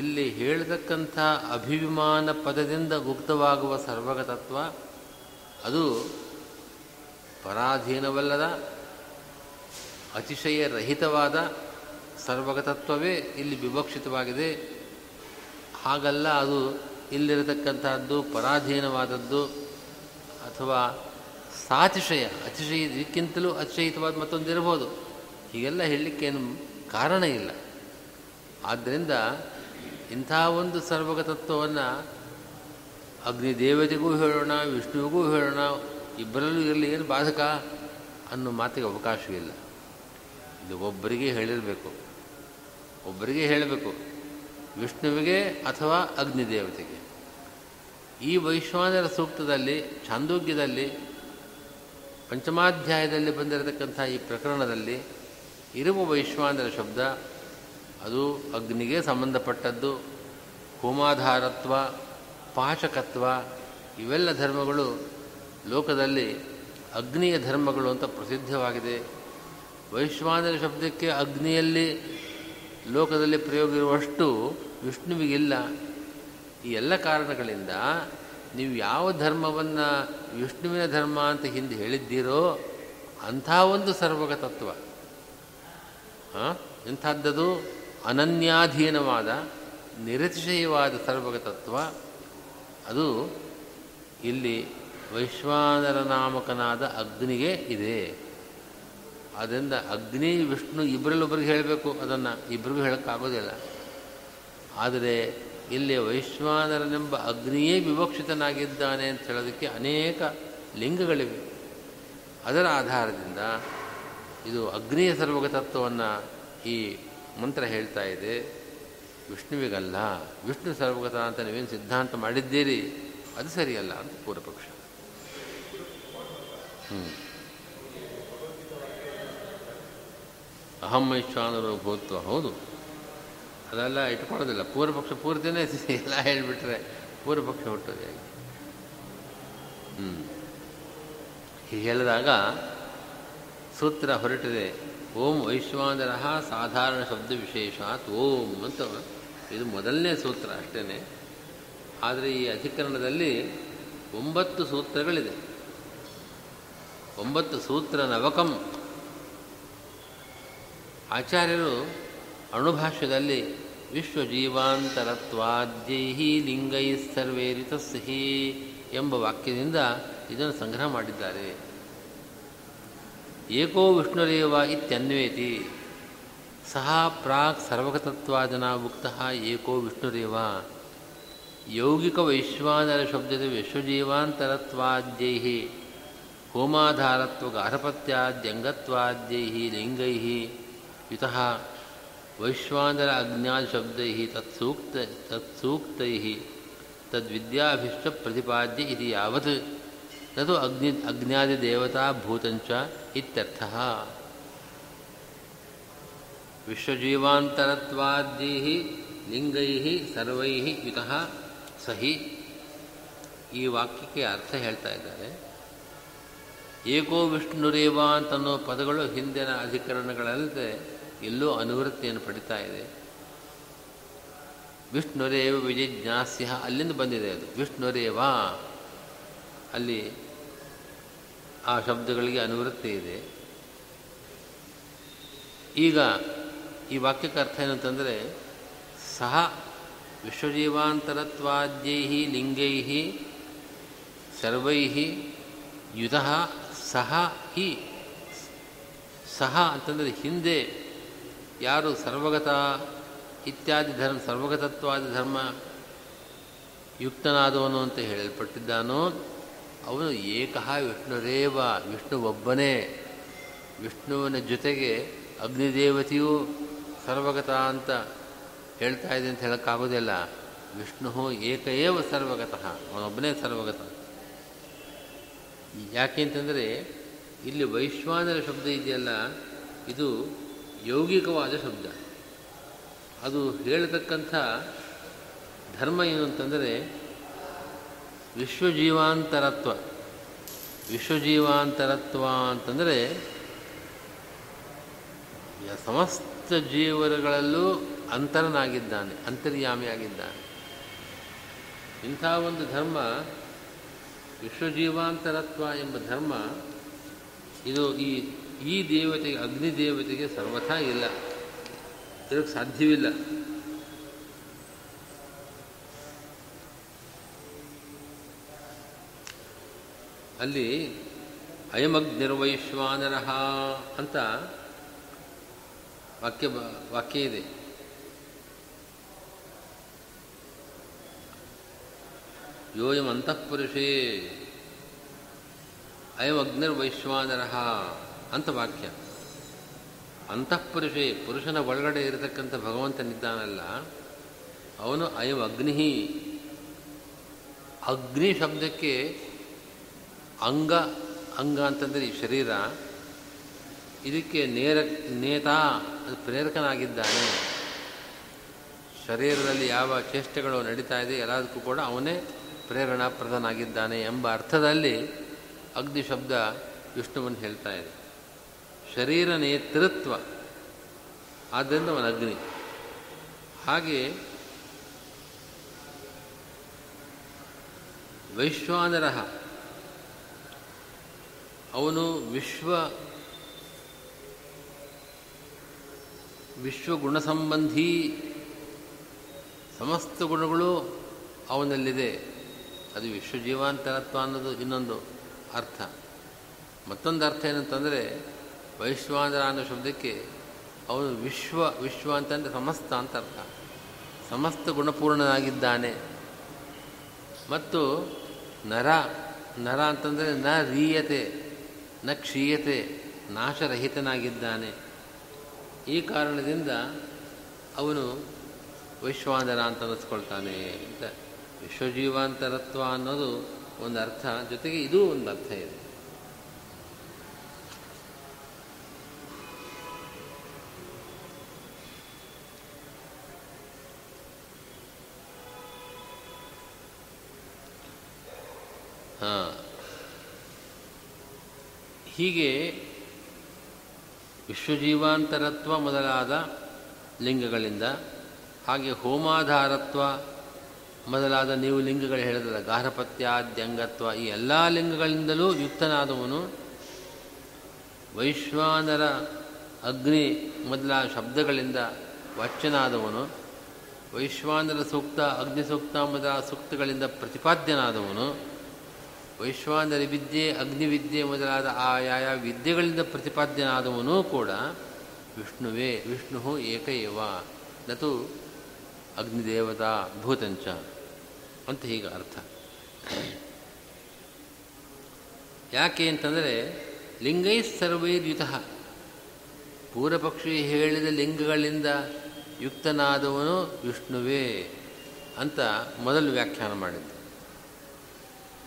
ಇಲ್ಲಿ ಹೇಳತಕ್ಕಂಥ ಅಭಿಮಾನ ಪದದಿಂದ ಗುಪ್ತವಾಗುವ ಸರ್ವಗತತ್ವ ಅದು ಪರಾಧೀನವಲ್ಲದ ಅತಿಶಯರಹಿತವಾದ ಸರ್ವಗತತ್ವವೇ ಇಲ್ಲಿ ವಿವಕ್ಷಿತವಾಗಿದೆ. ಹಾಗಲ್ಲ, ಅದು ಇಲ್ಲಿರತಕ್ಕಂಥದ್ದು ಪರಾಧೀನವಾದದ್ದು ಅಥವಾ ಸಾತಿಶಯ ಅತಿಶಯ ಇದಕ್ಕಿಂತಲೂ ಅತಿಶಯಿತವಾದ ಮತ್ತೊಂದು ಇರಬಹುದು. ಹೀಗೆಲ್ಲ ಹೇಳಲಿಕ್ಕೇನು ಕಾರಣ ಇಲ್ಲ. ಆದ್ದರಿಂದ ಇಂಥ ಒಂದು ಸರ್ವಗತತ್ವವನ್ನು ಅಗ್ನಿದೇವತೆಗೂ ಹೇಳೋಣ, ವಿಷ್ಣುವಿಗೂ ಹೇಳೋಣ, ಇಬ್ಬರಲ್ಲೂ ಇರಲಿ, ಏನು ಬಾಧಕ ಅನ್ನೋ ಮಾತಿಗೆ ಅವಕಾಶವಿಲ್ಲ. ಇದು ಒಬ್ಬರಿಗೆ ಹೇಳಿರಬೇಕು, ಒಬ್ಬರಿಗೆ ಹೇಳಬೇಕು, ವಿಷ್ಣುವಿಗೆ ಅಥವಾ ಅಗ್ನಿದೇವತೆಗೆ. ಈ ವೈಶ್ವಾನರ ಸೂಕ್ತದಲ್ಲಿ, ಛಾಂದೋಗ್ಯದಲ್ಲಿ, ಪಂಚಮಾಧ್ಯಾಯದಲ್ಲಿ ಬಂದಿರತಕ್ಕಂಥ ಈ ಪ್ರಕರಣದಲ್ಲಿ ಇರುವ ವೈಶ್ವಾನರ ಶಬ್ದ ಅದು ಅಗ್ನಿಗೆ ಸಂಬಂಧಪಟ್ಟದ್ದು. ಹೋಮಾಧಾರತ್ವ, ಪಾಚಕತ್ವ ಇವೆಲ್ಲ ಧರ್ಮಗಳು ಲೋಕದಲ್ಲಿ ಅಗ್ನಿಯ ಧರ್ಮಗಳು ಅಂತ ಪ್ರಸಿದ್ಧವಾಗಿದೆ. ವೈಶ್ವಾನರ ಶಬ್ದಕ್ಕೆ ಅಗ್ನಿಯಲ್ಲಿ ಲೋಕದಲ್ಲಿ ಪ್ರಯೋಗ ಇರುವಷ್ಟು ವಿಷ್ಣುವಿಗಿಲ್ಲ. ಈ ಎಲ್ಲ ಕಾರಣಗಳಿಂದ ನೀವು ಯಾವ ಧರ್ಮವನ್ನು ವಿಷ್ಣುವಿನ ಧರ್ಮ ಅಂತ ಹಿಂದೆ ಹೇಳಿದ್ದೀರೋ ಅಂಥ ಒಂದು ಸರ್ವಗತತ್ವ, ಇಂಥದ್ದದು ಅನನ್ಯಾಧೀನವಾದ ನಿರತಿಶಯವಾದ ಸರ್ವಗತತ್ವ, ಅದು ಇಲ್ಲಿ ವೈಶ್ವಾನರ ನಾಮಕನಾದ ಅಗ್ನಿಗೆ ಇದೆ. ಅದರಿಂದ ಅಗ್ನಿ ವಿಷ್ಣು ಇಬ್ಬರಲ್ಲೊಬ್ಬರಿಗೆ ಹೇಳಬೇಕು, ಅದನ್ನು ಇಬ್ಬರಿಗೂ ಹೇಳೋಕ್ಕಾಗೋದಿಲ್ಲ. ಆದರೆ ಇಲ್ಲಿ ವೈಶ್ವಾನರನೆಂಬ ಅಗ್ನಿಯೇ ವಿವಕ್ಷಿತನಾಗಿದ್ದಾನೆ ಅಂತ ಹೇಳೋದಕ್ಕೆ ಅನೇಕ ಲಿಂಗಗಳಿವೆ. ಅದರ ಆಧಾರದಿಂದ ಇದು ಅಗ್ನಿಯ ಸರ್ವಗತತ್ವವನ್ನು ಈ ಮಂತ್ರ ಹೇಳ್ತಾ ಇದೆ, ವಿಷ್ಣುವಿಗಲ್ಲ. ವಿಷ್ಣು ಸರ್ವಗತ ಅಂತ ನೀವೇನು ಸಿದ್ಧಾಂತ ಮಾಡಿದ್ದೀರಿ ಅದು ಸರಿಯಲ್ಲ ಅಂತ ಪೂರ್ವಪಕ್ಷ. ಹ್ಞೂ ಅಹಂ ವೈಶ್ವಾನರು ಭೂತ್ವ, ಹೌದು, ಅದೆಲ್ಲ ಇಟ್ಕೊಳ್ಳೋದಿಲ್ಲ. ಪೂರ್ವಪಕ್ಷ ಪೂರ್ತಿನೇ ಎಲ್ಲ ಹೇಳಿಬಿಟ್ರೆ ಪೂರ್ವಪಕ್ಷ ಹುಟ್ಟೋದೇ. ಹ್ಞೂ ಹೀಗೆ ಹೇಳಿದಾಗ ಸೂತ್ರ ಹೊರಟಿದೆ. ಓಂ ವೈಶ್ವಾನರ ಸಾಧಾರಣ ಶಬ್ದ ವಿಶೇಷಾತ್ ಓಂ ಅಂತ, ಇದು ಮೊದಲನೇ ಸೂತ್ರ ಅಷ್ಟೇ. ಆದರೆ ಈ ಅಧಿಕರಣದಲ್ಲಿ ಒಂಬತ್ತು ಸೂತ್ರಗಳಿದೆ. ಒಂಬತ್ತು ಸೂತ್ರ ನವಕಂ. ಆಚಾರ್ಯರು ಅಣುಭಾಷ್ಯದಲ್ಲಿ ವಿಶ್ವಜೀವಾಂತರತ್ವಾದ್ಯೈಹಿ ಲಿಂಗೈಸ್ಸರ್ವೇರಿತಸ್ಹಿ ಎಂಬ ವಾಕ್ಯದಿಂದ ಇದನ್ನು ಸಂಗ್ರಹ ಮಾಡಿದ್ದಾರೆ. ಏಕೋ ವಿಷ್ಣುರೇವ ಇತ್ಯನ್ವೇತಿ ಸಹ ಪ್ರಾಕ್ ಸರ್ವಗತತ್ವಾದನ ಉಕ್ತಃ ಏಕೋ ವಿಷ್ಣುರೇವ ಯೌಗಿಕ ವೈಶ್ವಾನರ ಶಬ್ದದ ವಿಶ್ವಜೀವಾಂತರತ್ವಾದ್ಯೈಹಿ ಹೋಮಾಧಾರತ್ವಗಾರ್ಹಪತ್ಯಾದ್ಯಂಗತ್ವಾದ್ಯೈಹಿ ಲಿಂಗೈಹಿ ಯುತಃ ವೈಶ್ವಾನರ ಅಜ್ಞಾನ ಶಬ್ದೈಹಿ ತತ್ಸೂಕ್ತ ತತ್ಸೂಕ್ತೈಹಿ ತದ್ವಿದ್ಯಾಭಿಷ್ಟ ಪ್ರತಿಪಾದ್ಯ ಇದು ಯಾವತ್ ನದು ಅಗ್ನಿ ಅಜ್ಞಾದಿ ದೇವತಾ ಭೂತಂಚ ಇತ್ಯರ್ಥಃ. ವಿಶ್ವಜೀವಾಂತರತ್ವಾದ್ಯೈಹಿ ಲಿಂಗೈಹಿ ಸರ್ವೈಹಿ ಯುತಃ ಸಹಿ ಈ ವಾಕ್ಯಕ್ಕೆ ಅರ್ಥ ಹೇಳ್ತಾ ಇದ್ದಾರೆ. ಏಕೋ ವಿಷ್ಣುರೇವ ಅಂತನ್ನೋ ಪದಗಳು ಹಿಂದಿನ ಅಧಿಕರಣಗಳಲ್ಲದೆ ಎಲ್ಲೋ ಅನುವೃತ್ತಿಯನ್ನು ಪಡಿತಾ ಇದೆ. ವಿಷ್ಣುರೇವ ವಿಜಿಜ್ಞಾಸ್ಯ ಅಲ್ಲಿಂದ ಬಂದಿದೆ. ಅದು ವಿಷ್ಣುರೇವ ಅಲ್ಲಿ ಆ ಶಬ್ದಗಳಿಗೆ ಅನುವೃತ್ತಿ ಇದೆ. ಈಗ ಈ ವಾಕ್ಯಕ್ಕೆ ಅರ್ಥ ಏನಂತಂದರೆ ಸಹ ವಿಶ್ವಜೀವಾಂತರತ್ವಾದ್ಯೈಹಿ ಲಿಂಗೈಹಿ ಸರ್ವೈಹಿ ಯುತಃ ಸಹ ಹಿ ಸಹ ಅಂತಂದರೆ ಹಿಂದೆ ಯಾರು ಸರ್ವಗತ ಇತ್ಯಾದಿ ಧರ್ಮ ಸರ್ವಗತತ್ವಾದಿ ಧರ್ಮ ಯುಕ್ತನಾದವನು ಅಂತ ಹೇಳಲ್ಪಟ್ಟಿದ್ದಾನೋ ಅವನು ಏಕಃ ವಿಷ್ಣುರೇವ ವಿಷ್ಣು ಒಬ್ಬನೇ. ವಿಷ್ಣುವಿನ ಜೊತೆಗೆ ಅಗ್ನಿದೇವತೆಯೂ ಸರ್ವಗತ ಅಂತ ಹೇಳ್ತಾ ಇದೆ ಅಂತ ಹೇಳೋಕ್ಕಾಗೋದಿಲ್ಲ. ವಿಷ್ಣು ಏಕಏವ ಸರ್ವಗತಃ, ಅವನೊಬ್ಬನೇ ಸರ್ವಗತ. ಯಾಕೆಂತಂದರೆ ಇಲ್ಲಿ ವೈಶ್ವಾನರ ಶಬ್ದ ಇದೆಯಲ್ಲ, ಇದು ಯೌಗಿಕವಾದ ಶಬ್ದ. ಅದು ಹೇಳತಕ್ಕಂಥ ಧರ್ಮ ಏನು ಅಂತಂದರೆ ವಿಶ್ವಜೀವಾಂತರತ್ವ. ವಿಶ್ವಜೀವಾಂತರತ್ವ ಅಂತಂದರೆ ಸಮಸ್ತ ಜೀವರುಗಳಲ್ಲೂ ಅಂತರನಾಗಿದ್ದಾನೆ, ಅಂತರ್ಯಾಮಿಯಾಗಿದ್ದಾನೆ. ಇಂಥ ಒಂದು ಧರ್ಮ ವಿಶ್ವಜೀವಾಂತರತ್ವ ಎಂಬ ಧರ್ಮ ಇದು ಈ ಈ ದೇವತೆಗೆ, ಅಗ್ನಿ ದೇವತೆಗೆ ಸರ್ವಥಾ ಇಲ್ಲ, ಇದಕ್ಕೆ ಸಾಧ್ಯವಿಲ್ಲ. ಅಲ್ಲಿ ಅಯಮಗ್ನಿರ್ವೈಶ್ವಾನರಃ ಅಂತ ವಾಕ್ಯ ವಾಕ್ಯ ಇದೆ. ಯೋಯಂ ಅಂತಃಪುರುಷೇ ಅಯಮಗ್ನಿರ್ವೈಶ್ವಾನರಃ ಅಂತ ವಾಕ್ಯ. ಅಂತಃಪುರುಷೇ, ಪುರುಷನ ಒಳಗಡೆ ಇರತಕ್ಕಂಥ ಭಗವಂತನಿದ್ದಾನಲ್ಲ ಅವನು ಅಯಂ ಅಗ್ನಿ. ಅಗ್ನಿ ಶಬ್ದಕ್ಕೆ ಅಂಗ ಅಂಗ ಅಂತಂದರೆ ಈ ಶರೀರ, ಇದಕ್ಕೆ ನೇರ ನೇತಾ ಅದು ಪ್ರೇರಕನಾಗಿದ್ದಾನೆ. ಶರೀರದಲ್ಲಿ ಯಾವ ಚೇಷ್ಟೆಗಳು ನಡೀತಾ ಇದೆ ಎಲ್ಲದಕ್ಕೂ ಕೂಡ ಅವನೇ ಪ್ರೇರಣಾಪ್ರದನಾಗಿದ್ದಾನೆ ಎಂಬ ಅರ್ಥದಲ್ಲಿ ಅಗ್ನಿ ಶಬ್ದ ವಿಷ್ಣುವನ್ನು ಹೇಳ್ತಾ ಇದೆ. ಶರೀರ ನೇತೃತ್ವ, ಆದ್ದರಿಂದ ಅವನ ಅಗ್ನಿ. ಹಾಗೆ ವೈಶ್ವಾನರಃ, ಅವನು ವಿಶ್ವ ವಿಶ್ವಗುಣ ಸಂಬಂಧಿ, ಸಮಸ್ತ ಗುಣಗಳು ಅವನಲ್ಲಿದೆ. ಅದು ವಿಶ್ವಜೀವಾಂತರತ್ವ ಅನ್ನೋದು ಇನ್ನೊಂದು ಅರ್ಥ. ಮತ್ತೊಂದು ಅರ್ಥ ಏನಂತಂದರೆ ವೈಶ್ವಾನರ ಅನ್ನೋ ಶಬ್ದಕ್ಕೆ ಅವನು ವಿಶ್ವ, ವಿಶ್ವ ಅಂತಂದರೆ ಸಮಸ್ತ ಅಂತ ಅರ್ಥ, ಸಮಸ್ತ ಗುಣಪೂರ್ಣನಾಗಿದ್ದಾನೆ. ಮತ್ತು ನರ, ನರ ಅಂತಂದರೆ ನ ರೀಯತೆ ನ ಕ್ಷೀಯತೆ, ನಾಶರಹಿತನಾಗಿದ್ದಾನೆ. ಈ ಕಾರಣದಿಂದ ಅವನು ವೈಶ್ವಾನರ ಅಂತ ಅನ್ನಿಸ್ಕೊಳ್ತಾನೆ ಅಂತ. ವಿಶ್ವಜೀವಾಂತರತ್ವ ಅನ್ನೋದು ಒಂದು ಅರ್ಥ, ಜೊತೆಗೆ ಇದೂ ಒಂದು ಅರ್ಥ ಇದೆ. ಹಾಂ, ಹೀಗೆ ವಿಶ್ವಜೀವಾಂತರತ್ವ ಮೊದಲಾದ ಲಿಂಗಗಳಿಂದ, ಹಾಗೆ ಹೋಮಾಧಾರತ್ವ ಮೊದಲಾದ ನೀವು ಲಿಂಗಗಳು ಹೇಳಿದಲ್ಲ, ಗಾರ್ಹಪತ್ಯಾದ್ಯಂಗತ್ವ, ಈ ಎಲ್ಲ ಲಿಂಗಗಳಿಂದಲೂ ಯುಕ್ತನಾದವನು ವೈಶ್ವಾನರ, ಅಗ್ನಿ ಮೊದಲಾದ ಶಬ್ದಗಳಿಂದ ವಾಚ್ಯನಾದವನು, ವೈಶ್ವಾನರ ಸೂಕ್ತ, ಅಗ್ನಿ ಸೂಕ್ತ ಮೊದಲಾದ ಸೂಕ್ತಗಳಿಂದ ಪ್ರತಿಪಾದ್ಯನಾದವನು, ವೈಶ್ವಾನರ ವಿದ್ಯೆ, ಅಗ್ನಿವಿದ್ಯೆ ಮೊದಲಾದ ಆ ಯಾವ ವಿದ್ಯೆಗಳಿಂದ ಪ್ರತಿಪಾದ್ಯನಾದವನೂ ಕೂಡ ವಿಷ್ಣುವೇ. ವಿಷ್ಣು ಏಕ ಏವ ನತು ಅಗ್ನಿದೇವತಾ ಭೂತಂಚ ಅಂತ ಹೀಗೆ ಅರ್ಥ. ಯಾಕೆ ಅಂತಂದರೆ ಲಿಂಗೈ ಸರ್ವೈರ್ಯುತ, ಪೂರ್ವಪಕ್ಷಿ ಹೇಳಿದ ಲಿಂಗಗಳಿಂದ ಯುಕ್ತನಾದವನು ವಿಷ್ಣುವೇ ಅಂತ ಮೊದಲು ವ್ಯಾಖ್ಯಾನ ಮಾಡಿದ್ದು.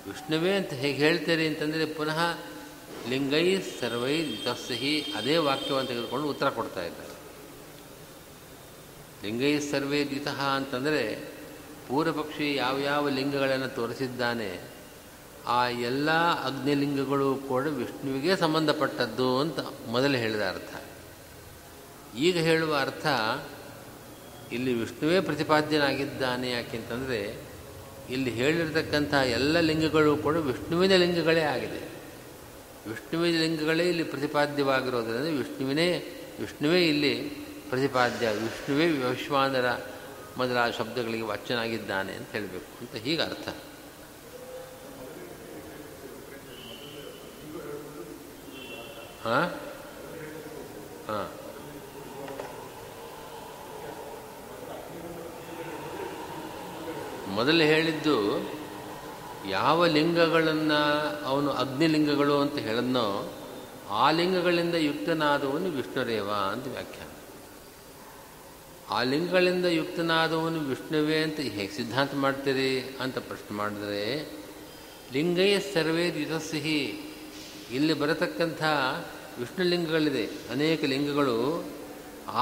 ವಿಷ್ಣುವೇ ಅಂತ ಹೇಗೆ ಹೇಳ್ತೀರಿ ಅಂತಂದರೆ ಪುನಃ ಲಿಂಗೈ ಸರ್ವೈ ಯುತಸ್ಸಹಿ ಅದೇ ವಾಕ್ಯವನ್ನು ತೆಗೆದುಕೊಂಡು ಉತ್ತರ ಕೊಡ್ತಾ ಇದ್ದಾರೆ. ಲಿಂಗೈ ಸರ್ವೇ ಯುತಃ ಅಂತಂದರೆ ಪೂರ್ವಪಕ್ಷಿ ಯಾವ ಯಾವ ಲಿಂಗಗಳನ್ನು ತೋರಿಸಿದ್ದಾನೆ ಆ ಎಲ್ಲ ಅಗ್ನಿಲಿಂಗಗಳು ಕೂಡ ವಿಷ್ಣುವಿಗೆ ಸಂಬಂಧಪಟ್ಟದ್ದು ಅಂತ ಮೊದಲು ಹೇಳಿದ ಅರ್ಥ. ಈಗ ಹೇಳುವ ಅರ್ಥ ಇಲ್ಲಿ ವಿಷ್ಣುವೇ ಪ್ರತಿಪಾದ್ಯನಾಗಿದ್ದಾನೆ. ಯಾಕೆಂತಂದರೆ ಇಲ್ಲಿ ಹೇಳಿರ್ತಕ್ಕಂಥ ಎಲ್ಲ ಲಿಂಗಗಳು ಕೂಡ ವಿಷ್ಣುವಿನ ಲಿಂಗಗಳೇ ಆಗಿದೆ. ವಿಷ್ಣುವಿನ ಲಿಂಗಗಳೇ ಇಲ್ಲಿ ಪ್ರತಿಪಾದ್ಯವಾಗಿರೋದ್ರಿಂದ ವಿಷ್ಣುವಿನೇ ವಿಷ್ಣುವೇ ಇಲ್ಲಿ ಪ್ರತಿಪಾದ್ಯ, ವಿಷ್ಣುವೇ ವಿಶ್ವಾನರ ಮೊದಲಾದ ಶಬ್ದಗಳಿಗೆ ವಾಚ್ಯನಾಗಿದ್ದಾನೆ ಅಂತ ಹೇಳಬೇಕು ಅಂತ ಹೀಗೆ ಅರ್ಥ. ಹಾಂ ಹಾಂ ಮೊದಲು ಹೇಳಿದ್ದು ಯಾವ ಲಿಂಗಗಳನ್ನು ಅವನು ಅಗ್ನಿಲಿಂಗಗಳು ಅಂತ ಹೇಳಿದ್ನೋ ಆ ಲಿಂಗಗಳಿಂದ ಯುಕ್ತನಾದವನು ವಿಷ್ಣುರೇವ ಅಂತ ವ್ಯಾಖ್ಯಾನ. ಆ ಲಿಂಗಗಳಿಂದ ಯುಕ್ತನಾದವನು ವಿಷ್ಣುವೇ ಅಂತ ಹೇಗೆ ಸಿದ್ಧಾಂತ ಮಾಡ್ತೀರಿ ಅಂತ ಪ್ರಶ್ನೆ ಮಾಡಿದರೆ ಲಿಂಗೈ ಸರ್ವೇ ಯುತಸ್ಸಿಹಿ, ಇಲ್ಲಿ ಬರತಕ್ಕಂಥ ವಿಷ್ಣು ಲಿಂಗಗಳಿದೆ, ಅನೇಕ ಲಿಂಗಗಳು,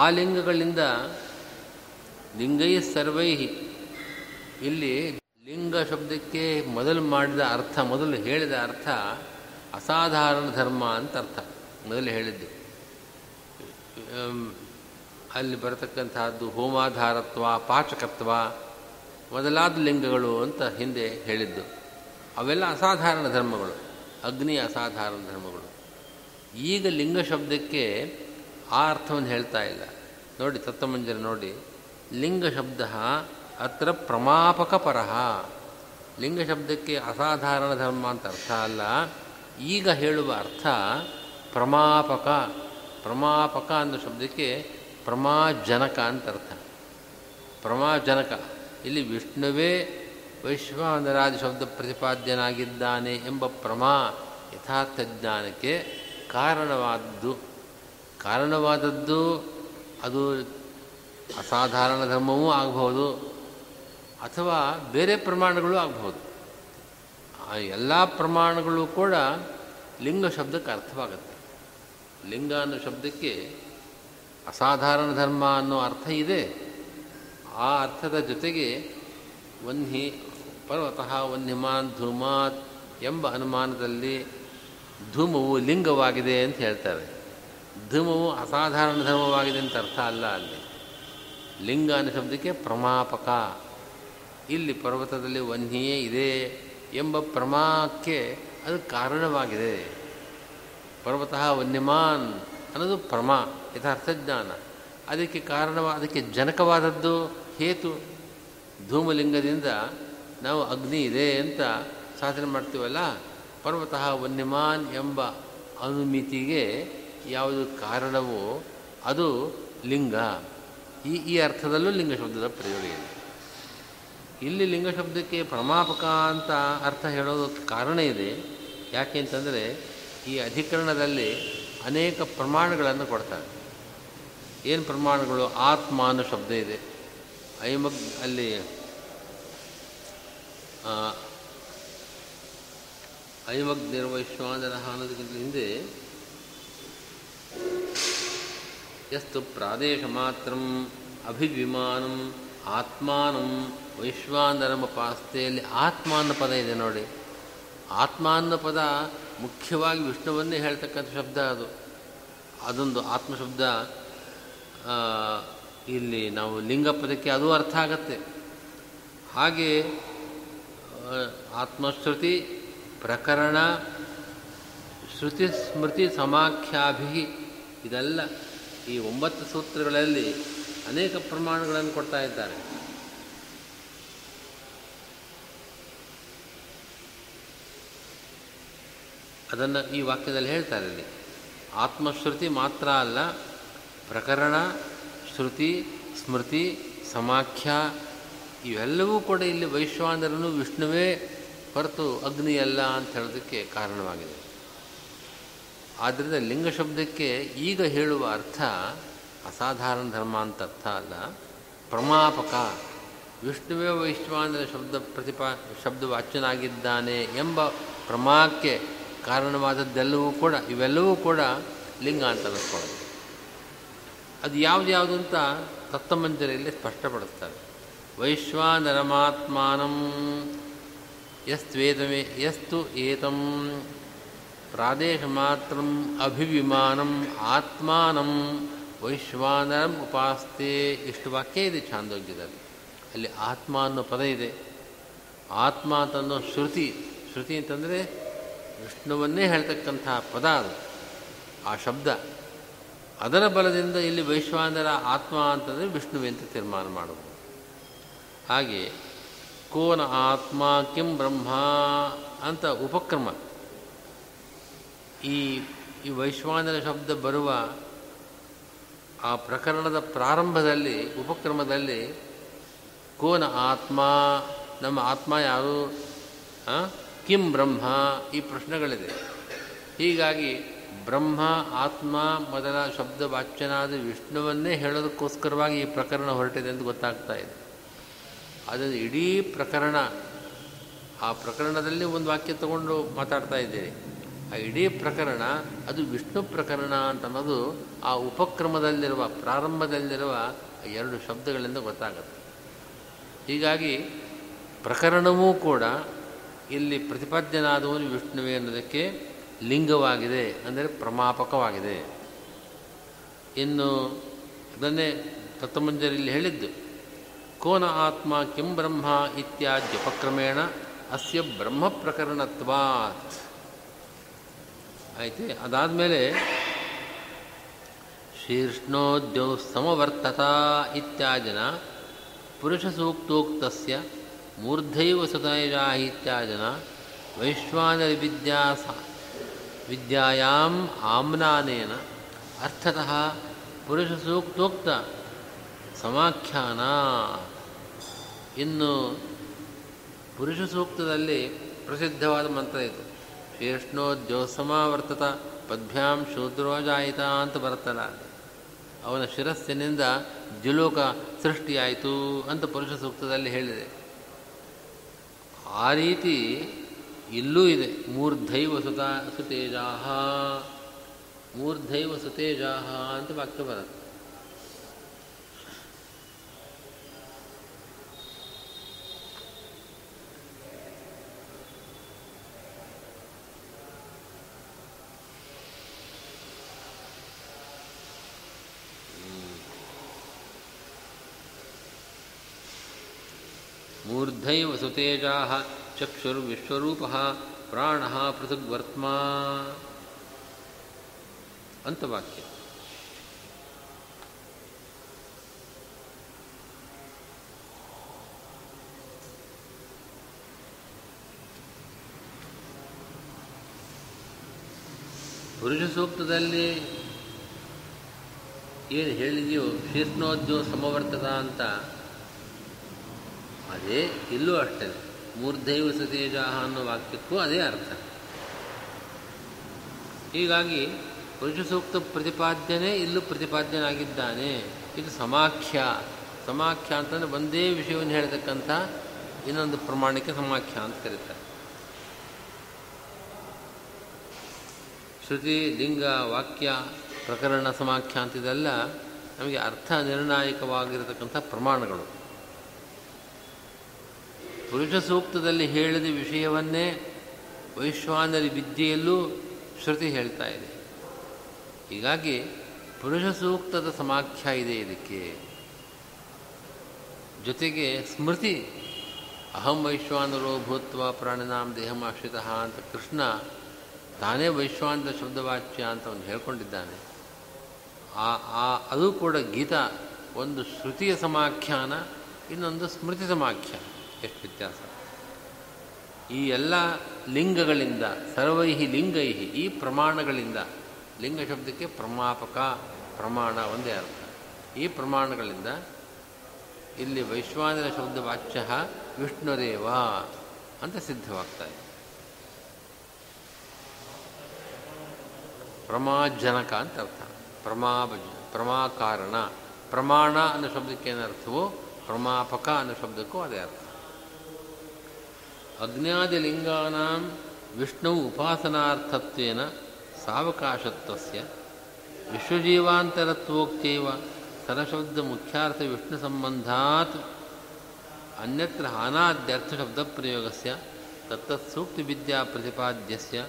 ಆ ಲಿಂಗಗಳಿಂದ ಲಿಂಗೈ ಸರ್ವೈ ಇಲ್ಲಿ ಲಿಂಗ ಶಬ್ದಕ್ಕೆ ಮೊದಲು ಮಾಡಿದ ಅರ್ಥ, ಮೊದಲು ಹೇಳಿದ ಅರ್ಥ ಅಸಾಧಾರಣ ಧರ್ಮ ಅಂತ ಅರ್ಥ ಮೊದಲು ಹೇಳಿದ್ದು. ಅಲ್ಲಿ ಬರತಕ್ಕಂತಹದ್ದು ಹೋಮಾಧಾರತ್ವ, ಪಾಚಕತ್ವ ಮೊದಲಾದ ಲಿಂಗಗಳು ಅಂತ ಹಿಂದೆ ಹೇಳಿದ್ದು. ಅವೆಲ್ಲ ಅಸಾಧಾರಣ ಧರ್ಮಗಳು, ಅಗ್ನಿ ಅಸಾಧಾರಣ ಧರ್ಮಗಳು. ಈಗ ಲಿಂಗ ಶಬ್ದಕ್ಕೆ ಆ ಅರ್ಥವನ್ನು ಹೇಳ್ತಾ ಇಲ್ಲ. ನೋಡಿ ತತ್ವಮಂಜರಿ ನೋಡಿ, ಲಿಂಗ ಶಬ್ದ ಅತ್ರ ಪ್ರಮಾಪಕ ಪರಹ. ಲಿಂಗ ಶಬ್ದಕ್ಕೆ ಅಸಾಧಾರಣ ಧರ್ಮ ಅಂತ ಅರ್ಥ ಅಲ್ಲ, ಈಗ ಹೇಳುವ ಅರ್ಥ ಪ್ರಮಾಪಕ. ಪ್ರಮಾಪಕ ಅನ್ನೋ ಶಬ್ದಕ್ಕೆ ಪ್ರಮಾಜನಕ ಅಂತ ಅರ್ಥ, ಪ್ರಮಾಜನಕ. ಇಲ್ಲಿ ವಿಷ್ಣುವೇ ವೈಶ್ವಾನರಾದಿ ಶಬ್ದ ಪ್ರತಿಪಾದ್ಯನಾಗಿದ್ದಾನೆ ಎಂಬ ಪ್ರಮಾ ಯಥಾರ್ಥ ಜ್ಞಾನಕ್ಕೆ ಕಾರಣವಾದದ್ದು. ಕಾರಣವಾದದ್ದು ಅದು ಅಸಾಧಾರಣ ಧರ್ಮವೂ ಆಗಬಹುದು ಅಥವಾ ಬೇರೆ ಪ್ರಮಾಣಗಳು ಆಗಬಹುದು. ಆ ಎಲ್ಲ ಪ್ರಮಾಣಗಳು ಕೂಡ ಲಿಂಗ ಶಬ್ದಕ್ಕೆ ಅರ್ಥವಾಗುತ್ತೆ. ಲಿಂಗ ಅನ್ನೋ ಶಬ್ದಕ್ಕೆ ಅಸಾಧಾರಣ ಧರ್ಮ ಅನ್ನೋ ಅರ್ಥ ಇದೆ. ಆ ಅರ್ಥದ ಜೊತೆಗೆ ವನ್ಹಿ ಪರ್ವತಃ ವನ್ಹಿಮಾನ್ ಧೂಮಾತ್ ಎಂಬ ಅನುಮಾನದಲ್ಲಿ ಧೂಮವು ಲಿಂಗವಾಗಿದೆ ಅಂತ ಹೇಳ್ತಾರೆ. ಧೂಮವು ಅಸಾಧಾರಣ ಧರ್ಮವಾಗಿದೆ ಅಂತ ಅರ್ಥ ಅಲ್ಲ. ಅಲ್ಲಿ ಲಿಂಗ ಅನ್ನೋ ಶಬ್ದಕ್ಕೆ ಪ್ರಮಾಪಕ, ಇಲ್ಲಿ ಪರ್ವತದಲ್ಲಿ ವನ್ಹಿಯೇ ಇದೆ ಎಂಬ ಪ್ರಮಾಕ್ಕೆ ಅದು ಕಾರಣವಾಗಿದೆ. ಪರ್ವತಃ ವನ್ಯಮಾನ್ ಅನ್ನೋದು ಪ್ರಮಾ ಯಥಾರ್ಥಜ್ಞಾನ, ಅದಕ್ಕೆ ಕಾರಣವ ಅದಕ್ಕೆ ಜನಕವಾದದ್ದು ಹೇತು. ಧೂಮಲಿಂಗದಿಂದ ನಾವು ಅಗ್ನಿ ಇದೆ ಅಂತ ಸಾಧನೆ ಮಾಡ್ತೀವಲ್ಲ, ಪರ್ವತಃ ವನ್ಯಮಾನ್ ಎಂಬ ಅನುಮಿತಿಗೆ ಯಾವುದು ಕಾರಣವೋ ಅದು ಲಿಂಗ. ಈ ಈ ಅರ್ಥದಲ್ಲೂ ಲಿಂಗ ಶಬ್ದದ ಪ್ರಯೋಗ ಇದೆ. ಇಲ್ಲಿ ಲಿಂಗ ಶಬ್ದಕ್ಕೆ ಪ್ರಮಾಪಕ ಅಂತ ಅರ್ಥ ಹೇಳೋದಕ್ಕೆ ಕಾರಣ ಇದೆ. ಯಾಕೆ ಅಂತಂದರೆ ಈ ಅಧಿಕರಣದಲ್ಲಿ ಅನೇಕ ಪ್ರಮಾಣಗಳನ್ನು ಕೊಡ್ತಾರೆ. ಏನು ಪ್ರಮಾಣಗಳು? ಆತ್ಮ ಅನ್ನೋ ಶಬ್ದ ಇದೆ, ಐಮಗ್ ಅಲ್ಲಿ ಐಮಗ್ ನಿರ್ವೈಶ್ವಾನರ ಅನ್ನೋದಕ್ಕಿಂತ ಹಿಂದೆ ಯಸ್ತು ಪ್ರಾದೇಶ ಮಾತ್ರ ಅಭಿವಿಮಾನಂ ಆತ್ಮಾನಂ ವೈಶ್ವಾನರಮ ಪಾಸ್ತೆಯಲ್ಲಿ ಆತ್ಮ ಅನ್ನೋ ಪದ ಇದೆ ನೋಡಿ. ಆತ್ಮ ಅನ್ನೋ ಪದ ಮುಖ್ಯವಾಗಿ ವಿಷ್ಣುವನ್ನೇ ಹೇಳ್ತಕ್ಕಂಥ ಶಬ್ದ ಅದು. ಅದೊಂದು ಆತ್ಮಶಬ್ದ ಇಲ್ಲಿ ನಾವು ಲಿಂಗ ಪದಕ್ಕೆ ಅದು ಅರ್ಥ ಆಗತ್ತೆ. ಹಾಗೆ ಆತ್ಮಶ್ರುತಿ ಪ್ರಕರಣ ಶ್ರುತಿ ಸ್ಮೃತಿ ಸಮಾಖ್ಯಾಭಿ ಇದೆಲ್ಲ ಈ ಒಂಬತ್ತು ಸೂತ್ರಗಳಲ್ಲಿ ಅನೇಕ ಪ್ರಮಾಣಗಳನ್ನು ಕೊಡ್ತಾ ಇದ್ದಾರೆ. ಅದನ್ನು ಈ ವಾಕ್ಯದಲ್ಲಿ ಹೇಳ್ತಾರೆ. ಇಲ್ಲಿ ಆತ್ಮಶ್ರುತಿ ಮಾತ್ರ ಅಲ್ಲ, ಪ್ರಕರಣ ಶ್ರುತಿ ಸ್ಮೃತಿ ಸಮಾಖ್ಯ ಇವೆಲ್ಲವೂ ಕೂಡ ಇಲ್ಲಿ ವೈಶ್ವಾನರನು ವಿಷ್ಣುವೇ ಹೊರತು ಅಗ್ನಿಯಲ್ಲ ಅಂತ ಹೇಳೋದಕ್ಕೆ ಕಾರಣವಾಗಿದೆ. ಆದ್ದರಿಂದ ಲಿಂಗ ಶಬ್ದಕ್ಕೆ ಈಗ ಹೇಳುವ ಅರ್ಥ ಅಸಾಧಾರಣ ಧರ್ಮ ಅಂತ ಅರ್ಥ ಅಲ್ಲ, ಪ್ರಮಾಪಕ. ವಿಷ್ಣುವೇ ವೈಶ್ವಾನರ ಶಬ್ದ ಪ್ರತಿಪಾ ಶಬ್ದವಾಚ್ಯನಾಗಿದ್ದಾನೆ ಎಂಬ ಪ್ರಮಾಕ್ಕೆ ಕಾರಣವಾದದ್ದೆಲ್ಲವೂ ಕೂಡ ಇವೆಲ್ಲವೂ ಕೂಡ ಲಿಂಗ ಅಂತ ಅನ್ನಿಸ್ಕೊಳ್ಳೋದು. ಅದು ಯಾವುದ್ಯಾವುದು ಅಂತ ತತ್ವಮಂಜರಿಯಲ್ಲಿ ಸ್ಪಷ್ಟಪಡಿಸ್ತಾರೆ. ವೈಶ್ವಾನರಮಾತ್ಮಾನಂ ಯಸ್ತ್ವೇತಮೇ ಯಸ್ತು ಏತಂ ಪ್ರಾದೇಶ ಮಾತ್ರ ಅಭಿವಿಮಾನಂ ಆತ್ಮಾನಂ ವೈಶ್ವಾನರಂ ಉಪಾಸ್ತೆ. ಇಷ್ಟು ವಾಕ್ಯ ಇದೆ ಛಾಂದೋಗ್ಯದಲ್ಲಿ. ಅಲ್ಲಿ ಆತ್ಮ ಅನ್ನೋ ಪದ ಇದೆ. ಆತ್ಮ ಅಂತನ್ನೋ ಶ್ರುತಿ, ಶ್ರುತಿ ಅಂತಂದರೆ ವಿಷ್ಣುವನ್ನೇ ಹೇಳ್ತಕ್ಕಂತಹ ಪದ ಅದು, ಆ ಶಬ್ದ. ಅದರ ಬಲದಿಂದ ಇಲ್ಲಿ ವೈಶ್ವಾನರ ಆತ್ಮ ಅಂತಂದರೆ ವಿಷ್ಣುವೆ ಅಂತ ತೀರ್ಮಾನ ಮಾಡಬಹುದು. ಹಾಗೆ ಕೋನ ಆತ್ಮ ಕಿಂ ಬ್ರಹ್ಮ ಅಂತ ಉಪಕ್ರಮ ಈ ಈ ವೈಶ್ವಾನರ ಶಬ್ದ ಬರುವ ಆ ಪ್ರಕರಣದ ಪ್ರಾರಂಭದಲ್ಲಿ ಉಪಕ್ರಮದಲ್ಲಿ ಕೋನ ಆತ್ಮ, ನಮ್ಮ ಆತ್ಮ ಯಾರು, ಕಿಂ ಬ್ರಹ್ಮ ಈ ಪ್ರಶ್ನೆಗಳಿದೆ. ಹೀಗಾಗಿ ಬ್ರಹ್ಮ ಆತ್ಮ ಮೊದಲ ಶಬ್ದವಾಚ್ಯನಾದ ವಿಷ್ಣುವನ್ನೇ ಹೇಳೋದಕ್ಕೋಸ್ಕರವಾಗಿ ಈ ಪ್ರಕರಣ ಹೊರಟಿದೆ ಅಂತ ಗೊತ್ತಾಗ್ತಾ ಇದೆ. ಅದನ್ನು ಇಡೀ ಪ್ರಕರಣ, ಆ ಪ್ರಕರಣದಲ್ಲಿ ಒಂದು ವಾಕ್ಯ ತಗೊಂಡು ಮಾತಾಡ್ತಾ ಇದ್ದೀರಿ. ಆ ಇಡೀ ಪ್ರಕರಣ ಅದು ವಿಷ್ಣು ಪ್ರಕರಣ ಅಂತ ಅನ್ನೋದು ಆ ಉಪಕ್ರಮದಲ್ಲಿರುವ ಪ್ರಾರಂಭದಲ್ಲಿರುವ ಎರಡು ಶಬ್ದಗಳಿಂದ ಗೊತ್ತಾಗುತ್ತೆ. ಹೀಗಾಗಿ ಪ್ರಕರಣವೂ ಕೂಡ ಇಲ್ಲಿ ಪ್ರತಿಪಾದ್ಯನಾದವನು ವಿಷ್ಣುವೆ ಅನ್ನೋದಕ್ಕೆ ಲಿಂಗವಾಗಿದೆ, ಅಂದರೆ ಪ್ರಮಾಪಕವಾಗಿದೆ. ಇನ್ನು ಅದನ್ನೇ ತತ್ವಮಂಜರಿಯಲ್ಲಿ ಹೇಳಿದ್ದು, ಕೋನ ಆತ್ಮ ಕೆಂ ಬ್ರಹ್ಮ ಇತ್ಯಾದ್ಯಪಕ್ರಮೇಣ ಅಸ್ಯ ಬ್ರಹ್ಮ ಪ್ರಕರಣತ್ವಾತ್ ಆಯಿತು. ಅದಾದಮೇಲೆ ಶೀರ್ಷ್ಣೋದ್ಯೌ ಸಮವರ್ತತಾ ಇತ್ಯಾದಿನ ಪುರುಷ ಸೂಕ್ತೋಕ್ತಸ್ಯ ಮೂರ್ಧೈವ ಸುತೈರಾಹಿ ಇತ್ಯಾದಿನ ವೈಶ್ವಾನರಿ ವಿದ್ಯಾ ವಿದ್ಯಾಯಾಮ್ ಆಮ್ನಾನೇನ ಅರ್ಥತಃ ಪುರುಷ ಸೂಕ್ತೋಕ್ತ ಸಮಾಖ್ಯಾನ. ಇನ್ನು ಪುರುಷ ಸೂಕ್ತದಲ್ಲಿ ಪ್ರಸಿದ್ಧವಾದ ಮಂತ್ರ ಇದು, ಶೇಷ್ಣೋದ್ಯೋ ಸಮಾವರ್ತತ ಪದ್ಭ್ಯಾಂ ಶೂದ್ರೋ ಜಾಯಿತ ಅಂತ ಬರ್ತಲ್ಲ, ಅವನ ಶಿರಸ್ಸಿನಿಂದ ದ್ಯುಲೋಕ ಸೃಷ್ಟಿಯಾಯಿತು ಅಂತ ಪುರುಷ ಸೂಕ್ತದಲ್ಲಿ ಹೇಳಿದೆ. ಆ ರೀತಿ ಇಲ್ಲೂ ಇದೆ, ಮೂರ್ಧೈವ ಸುತ ಸುತೇಜಾಹ ಮೂರ್ಧೈವ ಸುತೇಜಾಹ ಅಂತ ವಾಕ್ಯ ಬರುತ್ತೆ. ಮೂರ್ಧೈವ ಸುತೇಜಾಹ ಚಕ್ಷುರ್ವಿಶ್ವರೂಪಃ ಪ್ರಾಣಃ ಪೃಥಗ್ವರ್ತ್ಮಾ ಅಂತ ವಾಕ್ಯ. ಪುರುಷ ಸೂಕ್ತದಲ್ಲಿ ಏನು ಹೇಳಿದೆಯೋ ಶೀರ್ಷ್ಣೋದ್ಯೋ ಸಮವರ್ತದ ಅಂತ, ಅದೇ ಇಲ್ಲೂ ಅಷ್ಟೇ, ಮೂರ್ಧೈವ ಸುತೇಜಾಹ ಅನ್ನೋ ವಾಕ್ಯಕ್ಕೂ ಅದೇ ಅರ್ಥ. ಹೀಗಾಗಿ ಪುರುಷ ಸೂಕ್ತ ಪ್ರತಿಪಾದ್ಯನೇ ಇಲ್ಲೂ ಪ್ರತಿಪಾದ್ಯನಾಗಿದ್ದಾನೆ. ಇದು ಸಮಾಖ್ಯ. ಸಮಾಖ್ಯ ಅಂತಂದರೆ ಒಂದೇ ವಿಷಯವನ್ನು ಹೇಳ್ತಕ್ಕಂಥ ಇನ್ನೊಂದು ಪ್ರಮಾಣಕ್ಕೆ ಸಮಾಖ್ಯ ಅಂತ ಕರೀತಾರೆ. ಶ್ರುತಿ, ಲಿಂಗ, ವಾಕ್ಯ, ಪ್ರಕರಣ, ಸಮಾಖ್ಯ ಅಂತ ಇದೆಲ್ಲ ನಮಗೆ ಅರ್ಥ ನಿರ್ಣಾಯಕವಾಗಿರತಕ್ಕಂಥ ಪ್ರಮಾಣಗಳು. ಪುರುಷ ಸೂಕ್ತದಲ್ಲಿ ಹೇಳಿದ ವಿಷಯವನ್ನೇ ವೈಶ್ವಾನರಿ ವಿದ್ಯೆಯಲ್ಲೂ ಶ್ರುತಿ ಹೇಳ್ತಾ ಇದೆ. ಹೀಗಾಗಿ ಪುರುಷ ಸೂಕ್ತದ ಸಮಾಖ್ಯ ಇದೆ ಇದಕ್ಕೆ. ಜೊತೆಗೆ ಸ್ಮೃತಿ, ಅಹಂ ವೈಶ್ವಾನರೋ ಭೂತ್ವ ಪ್ರಾಣಿನಾಂ ದೇಹಂ ಆಶ್ರಿತಃ ಅಂತ ಕೃಷ್ಣ ತಾನೇ ವೈಶ್ವಾನರ ಶಬ್ದವಾಚ್ಯ ಅಂತ ಅವನು ಹೇಳ್ಕೊಂಡಿದ್ದಾನೆ. ಆ ಆ ಅದು ಕೂಡ ಗೀತಾ, ಒಂದು ಶ್ರುತಿಯ ಸಮಾಖ್ಯಾನ, ಇನ್ನೊಂದು ಸ್ಮೃತಿ ಸಮಾಖ್ಯಾನ. ಎಷ್ಟು ವ್ಯತ್ಯಾಸ! ಈ ಎಲ್ಲ ಲಿಂಗಗಳಿಂದ, ಸರ್ವೈಹಿ ಲಿಂಗೈಹಿ, ಈ ಪ್ರಮಾಣಗಳಿಂದ, ಲಿಂಗ ಶಬ್ದಕ್ಕೆ ಪ್ರಮಾಪಕ, ಪ್ರಮಾಣ ಒಂದೇ ಅರ್ಥ. ಈ ಪ್ರಮಾಣಗಳಿಂದ ಇಲ್ಲಿ ವೈಶ್ವಾನರ ಶಬ್ದ ವಾಚ್ಯ ವಿಷ್ಣುರೇವ ಅಂತ ಸಿದ್ಧವಾಗ್ತಾ ಇದೆ. ಪ್ರಮಾಜನಕ ಅಂತ ಅರ್ಥ, ಪ್ರಮಾ ಪ್ರಮಾಕಾರಣ. ಪ್ರಮಾಣ ಅನ್ನೋ ಶಬ್ದಕ್ಕೆ ಏನರ್ಥವೋ ಪ್ರಮಾಪಕ ಅನ್ನೋ ಶಬ್ದಕ್ಕೂ ಅದೇ ಅರ್ಥ. ಅಜ್ಞಾದಿಲಿಂಗಾನಾಂ ವಿಷ್ಣು ಉಪಾಸನಾರ್ಥತ್ವೇನ ಸಾವಕಾಶತ್ವಸ್ಯ ವಿಶ್ವಜೀವಾಂತರತ್ವೋಕ್ತೇವ ಸರಶಬ್ದ ಮುಖ್ಯಾರ್ಥ ವಿಷ್ಣು ಸಂಬಂಧಾತ್ ಅನ್ಯತ್ರ ಹಾನಾದ್ಯರ್ಥಶಬ್ದ ಪ್ರಯೋಗಸ್ಯ ತತ್ತತ್ಸೂಕ್ತಿ ವಿದ್ಯಾ ಪ್ರತಿಪಾದ್ಯಸ್ಯ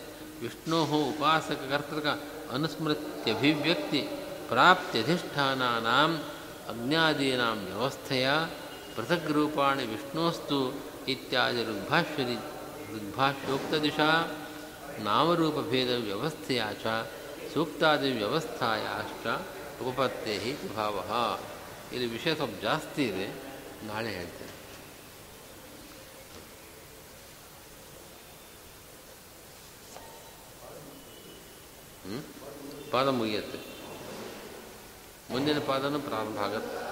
ವಿಷ್ಣೋಃ ಉಪಾಸಕಕರ್ತೃಕ ಅನುಸ್ಮೃತ್ಯಭಿವ್ಯಕ್ತಿ ಪ್ರಾಪ್ತ್ಯಧಿಷ್ಠಾನಾನಾಂ ಅಜ್ಞಾದೀನಾಂ ವ್ಯವಸ್ಥೆಯ ಪೃಥಗ್ ರೂಪಾಣಿ ವಿಷ್ಣೋಸ್ತು ಇತ್ಯಾದಿ ಋಗ್ಭಾಷ್ಯ ಋಗ್ಭಾಷ್ಯೋಕ್ತದಿಶಾ ನಾಮರೂಪಭೇದ ವ್ಯವಸ್ಥೆಯ ಚ ಸೂಕ್ತಾದಿ ವ್ಯವಸ್ಥಾಯಾಶ್ಚ ಉಪಪತ್ತೇ ಇತಿ ಭಾವಃ. ಇಲ್ಲಿ ವಿಷಯ ಸ್ವಲ್ಪ ಜಾಸ್ತಿ ಇದೆ, ನಾಳೆ ಹೇಳ್ತೇನೆ. ಪಾದ ಮುಗಿಯುತ್ತೆ, ಮುಂದಿನ ಪಾದನೂ ಪ್ರಾರಂಭ ಆಗುತ್ತೆ.